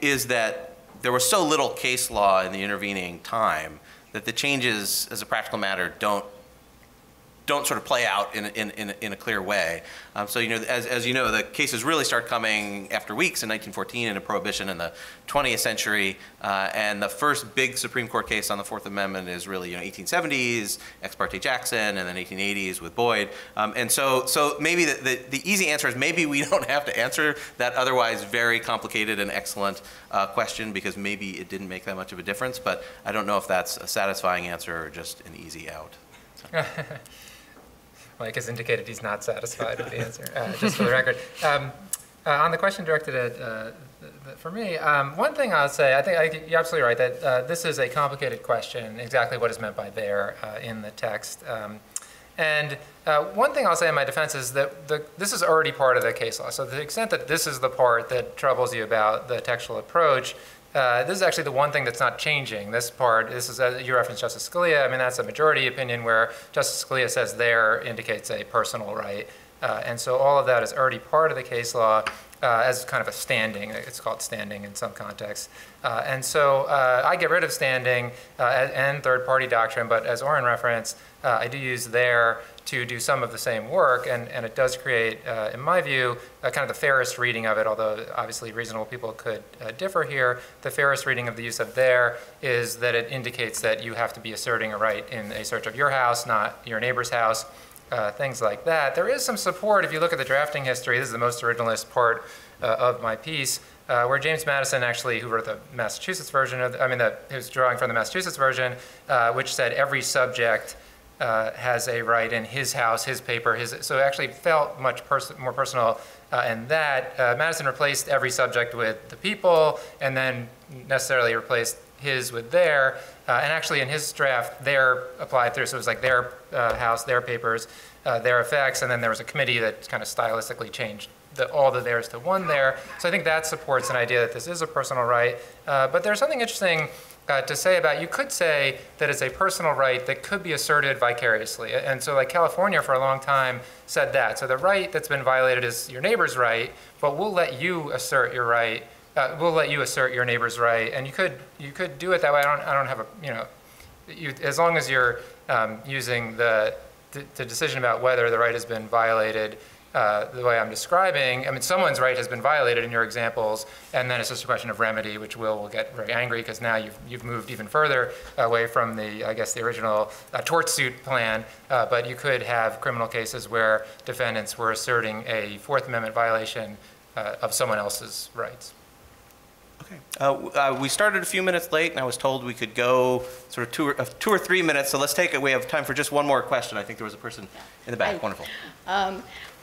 is that there was so little case law in the intervening time that the changes, as a practical matter, don't sort of play out in a clear way. So you know, as you know, the cases really start coming after weeks in 1914 and a prohibition in the 20th century. And the first big Supreme Court case on the Fourth Amendment is really, you know, 1870s, Ex parte Jackson, and then 1880s with Boyd. And so maybe the easy answer is maybe we don't have to answer that otherwise very complicated and excellent question, because maybe it didn't make that much of a difference. But I don't know if that's a satisfying answer or just an easy out. So. Mike has indicated he's not satisfied with the answer, just for the record. On the question directed at, for me, one thing I'll say, I think you're absolutely right that this is a complicated question, exactly what is meant by there in the text. And one thing I'll say in my defense is that this is already part of the case law. So to the extent that this is the part that troubles you about the textual approach, this is actually the one thing that's not changing. This part, this is, you referenced Justice Scalia. I mean, that's a majority opinion where Justice Scalia says there indicates a personal right. And so all of that is already part of the case law as kind of a standing. It's called standing in some contexts. And so I get rid of standing and third-party doctrine. But as Orin referenced, I do use there to do some of the same work, and it does create, in my view, kind of the fairest reading of it, although obviously reasonable people could differ here. The fairest reading of the use of there is that it indicates that you have to be asserting a right in a search of your house, not your neighbor's house, things like that. There is some support, if you look at the drafting history, this is the most originalist part of my piece, where James Madison actually, who wrote the Massachusetts version, he was drawing from the Massachusetts version, which said every subject has a right in his house, his paper, his, so it actually felt much more personal. And that Madison replaced every subject with the people, and then necessarily replaced his with their. And actually, in his draft, their applied through, so it was like their house, their papers, their effects, and then there was a committee that kind of stylistically changed all the theirs to one there. So I think that supports an idea that this is a personal right. But there's something interesting to say about, you could say that it's a personal right that could be asserted vicariously. And so like California for a long time said that. So the right that's been violated is your neighbor's right, but we'll let you assert your right, we'll let you assert your neighbor's right. And you could do it that way. I don't have a, you know, as long as you're using the decision about whether the right has been violated the way I'm describing, I mean, someone's right has been violated in your examples, and then it's just a question of remedy, which will get very angry because now you've moved even further away from the, I guess, the original tort suit plan. But you could have criminal cases where defendants were asserting a Fourth Amendment violation of someone else's rights. Okay. We started a few minutes late, and I was told we could go sort of two or 3 minutes, so let's take it. We have time for just one more question. I think there was a person in the back. Wonderful.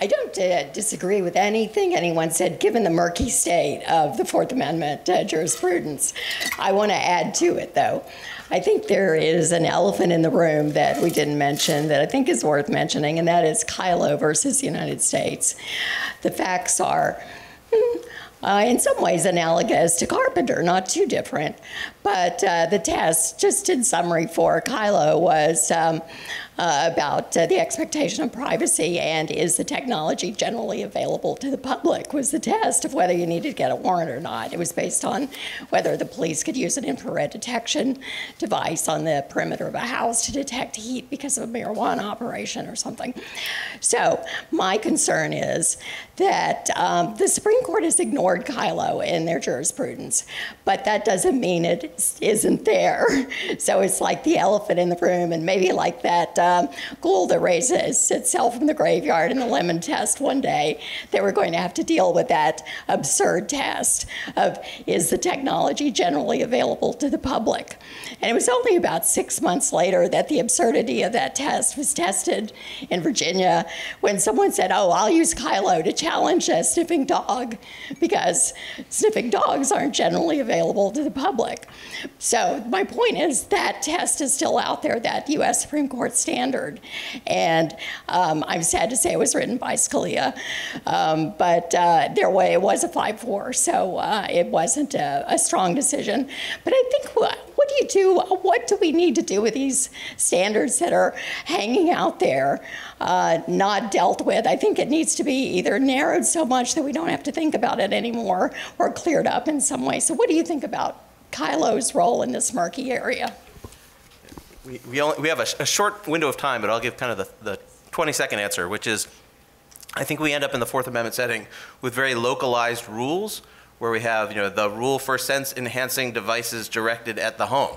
I don't disagree with anything anyone said, given the murky state of the Fourth Amendment jurisprudence. I want to add to it, though. I think there is an elephant in the room that we didn't mention that I think is worth mentioning, and that is Kyllo versus the United States. The facts are, in some ways analogous to Carpenter, not too different. But the test, just in summary for Kyllo, was about the expectation of privacy and is the technology generally available to the public, was the test of whether you needed to get a warrant or not. It was based on whether the police could use an infrared detection device on the perimeter of a house to detect heat because of a marijuana operation or something. So my concern is that the Supreme Court has ignored Kyllo in their jurisprudence, but that doesn't mean it isn't there. So it's like the elephant in the room, and maybe like that ghoul that raises itself from the graveyard in the lemon test one day, that we're going to have to deal with that absurd test of, is the technology generally available to the public? And it was only about 6 months later that the absurdity of that test was tested in Virginia, when someone said, oh, I'll use Kyllo to challenge a sniffing dog, because sniffing dogs aren't generally available to the public. So my point is that test is still out there, that US Supreme Court standard. And I'm sad to say it was written by Scalia, but their way, it was a 5-4, so it wasn't a strong decision. But I think what do you do, what do we need to do with these standards that are hanging out there, not dealt with? I think it needs to be either narrowed so much that we don't have to think about it anymore, or cleared up in some way. So what do you think about Kyllo's role in this murky area? We have a short window of time, but I'll give kind of the 20-second answer, which is, I think we end up in the Fourth Amendment setting with very localized rules, where we have, you know, the rule for sense-enhancing devices directed at the home.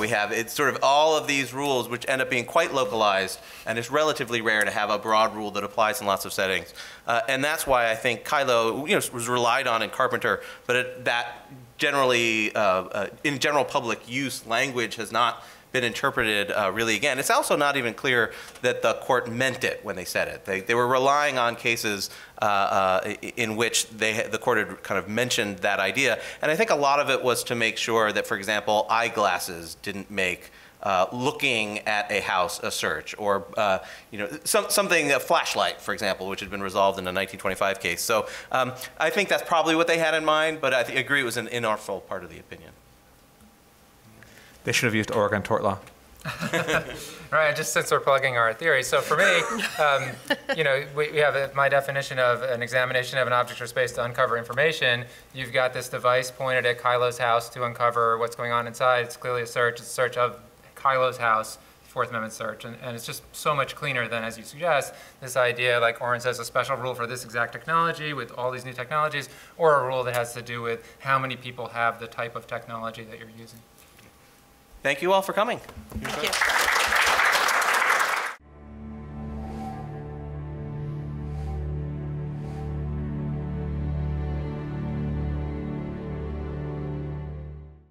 We have, it's sort of all of these rules which end up being quite localized, and it's relatively rare to have a broad rule that applies in lots of settings. And that's why I think Kyllo, you know, was relied on in Carpenter, but that generally, in general public use, language has not been interpreted really again. It's also not even clear that the court meant it when they said it. They were relying on cases in which the court had kind of mentioned that idea. And I think a lot of it was to make sure that, for example, eyeglasses didn't make looking at a house a search, or you know, something, a flashlight, for example, which had been resolved in a 1925 case. So I think that's probably what they had in mind, but I agree it was an inartful part of the opinion. They should have used Oregon tort law. Right, just since we're plugging our theory. So for me, you know, we have my definition of an examination of an object or space to uncover information. You've got this device pointed at Kyllo's house to uncover what's going on inside. It's clearly a search. It's a search of Kyllo's house, Fourth Amendment search. And it's just so much cleaner than, as you suggest, this idea, like Orin says, a special rule for this exact technology with all these new technologies, or a rule that has to do with how many people have the type of technology that you're using. Thank you all for coming. Thank you.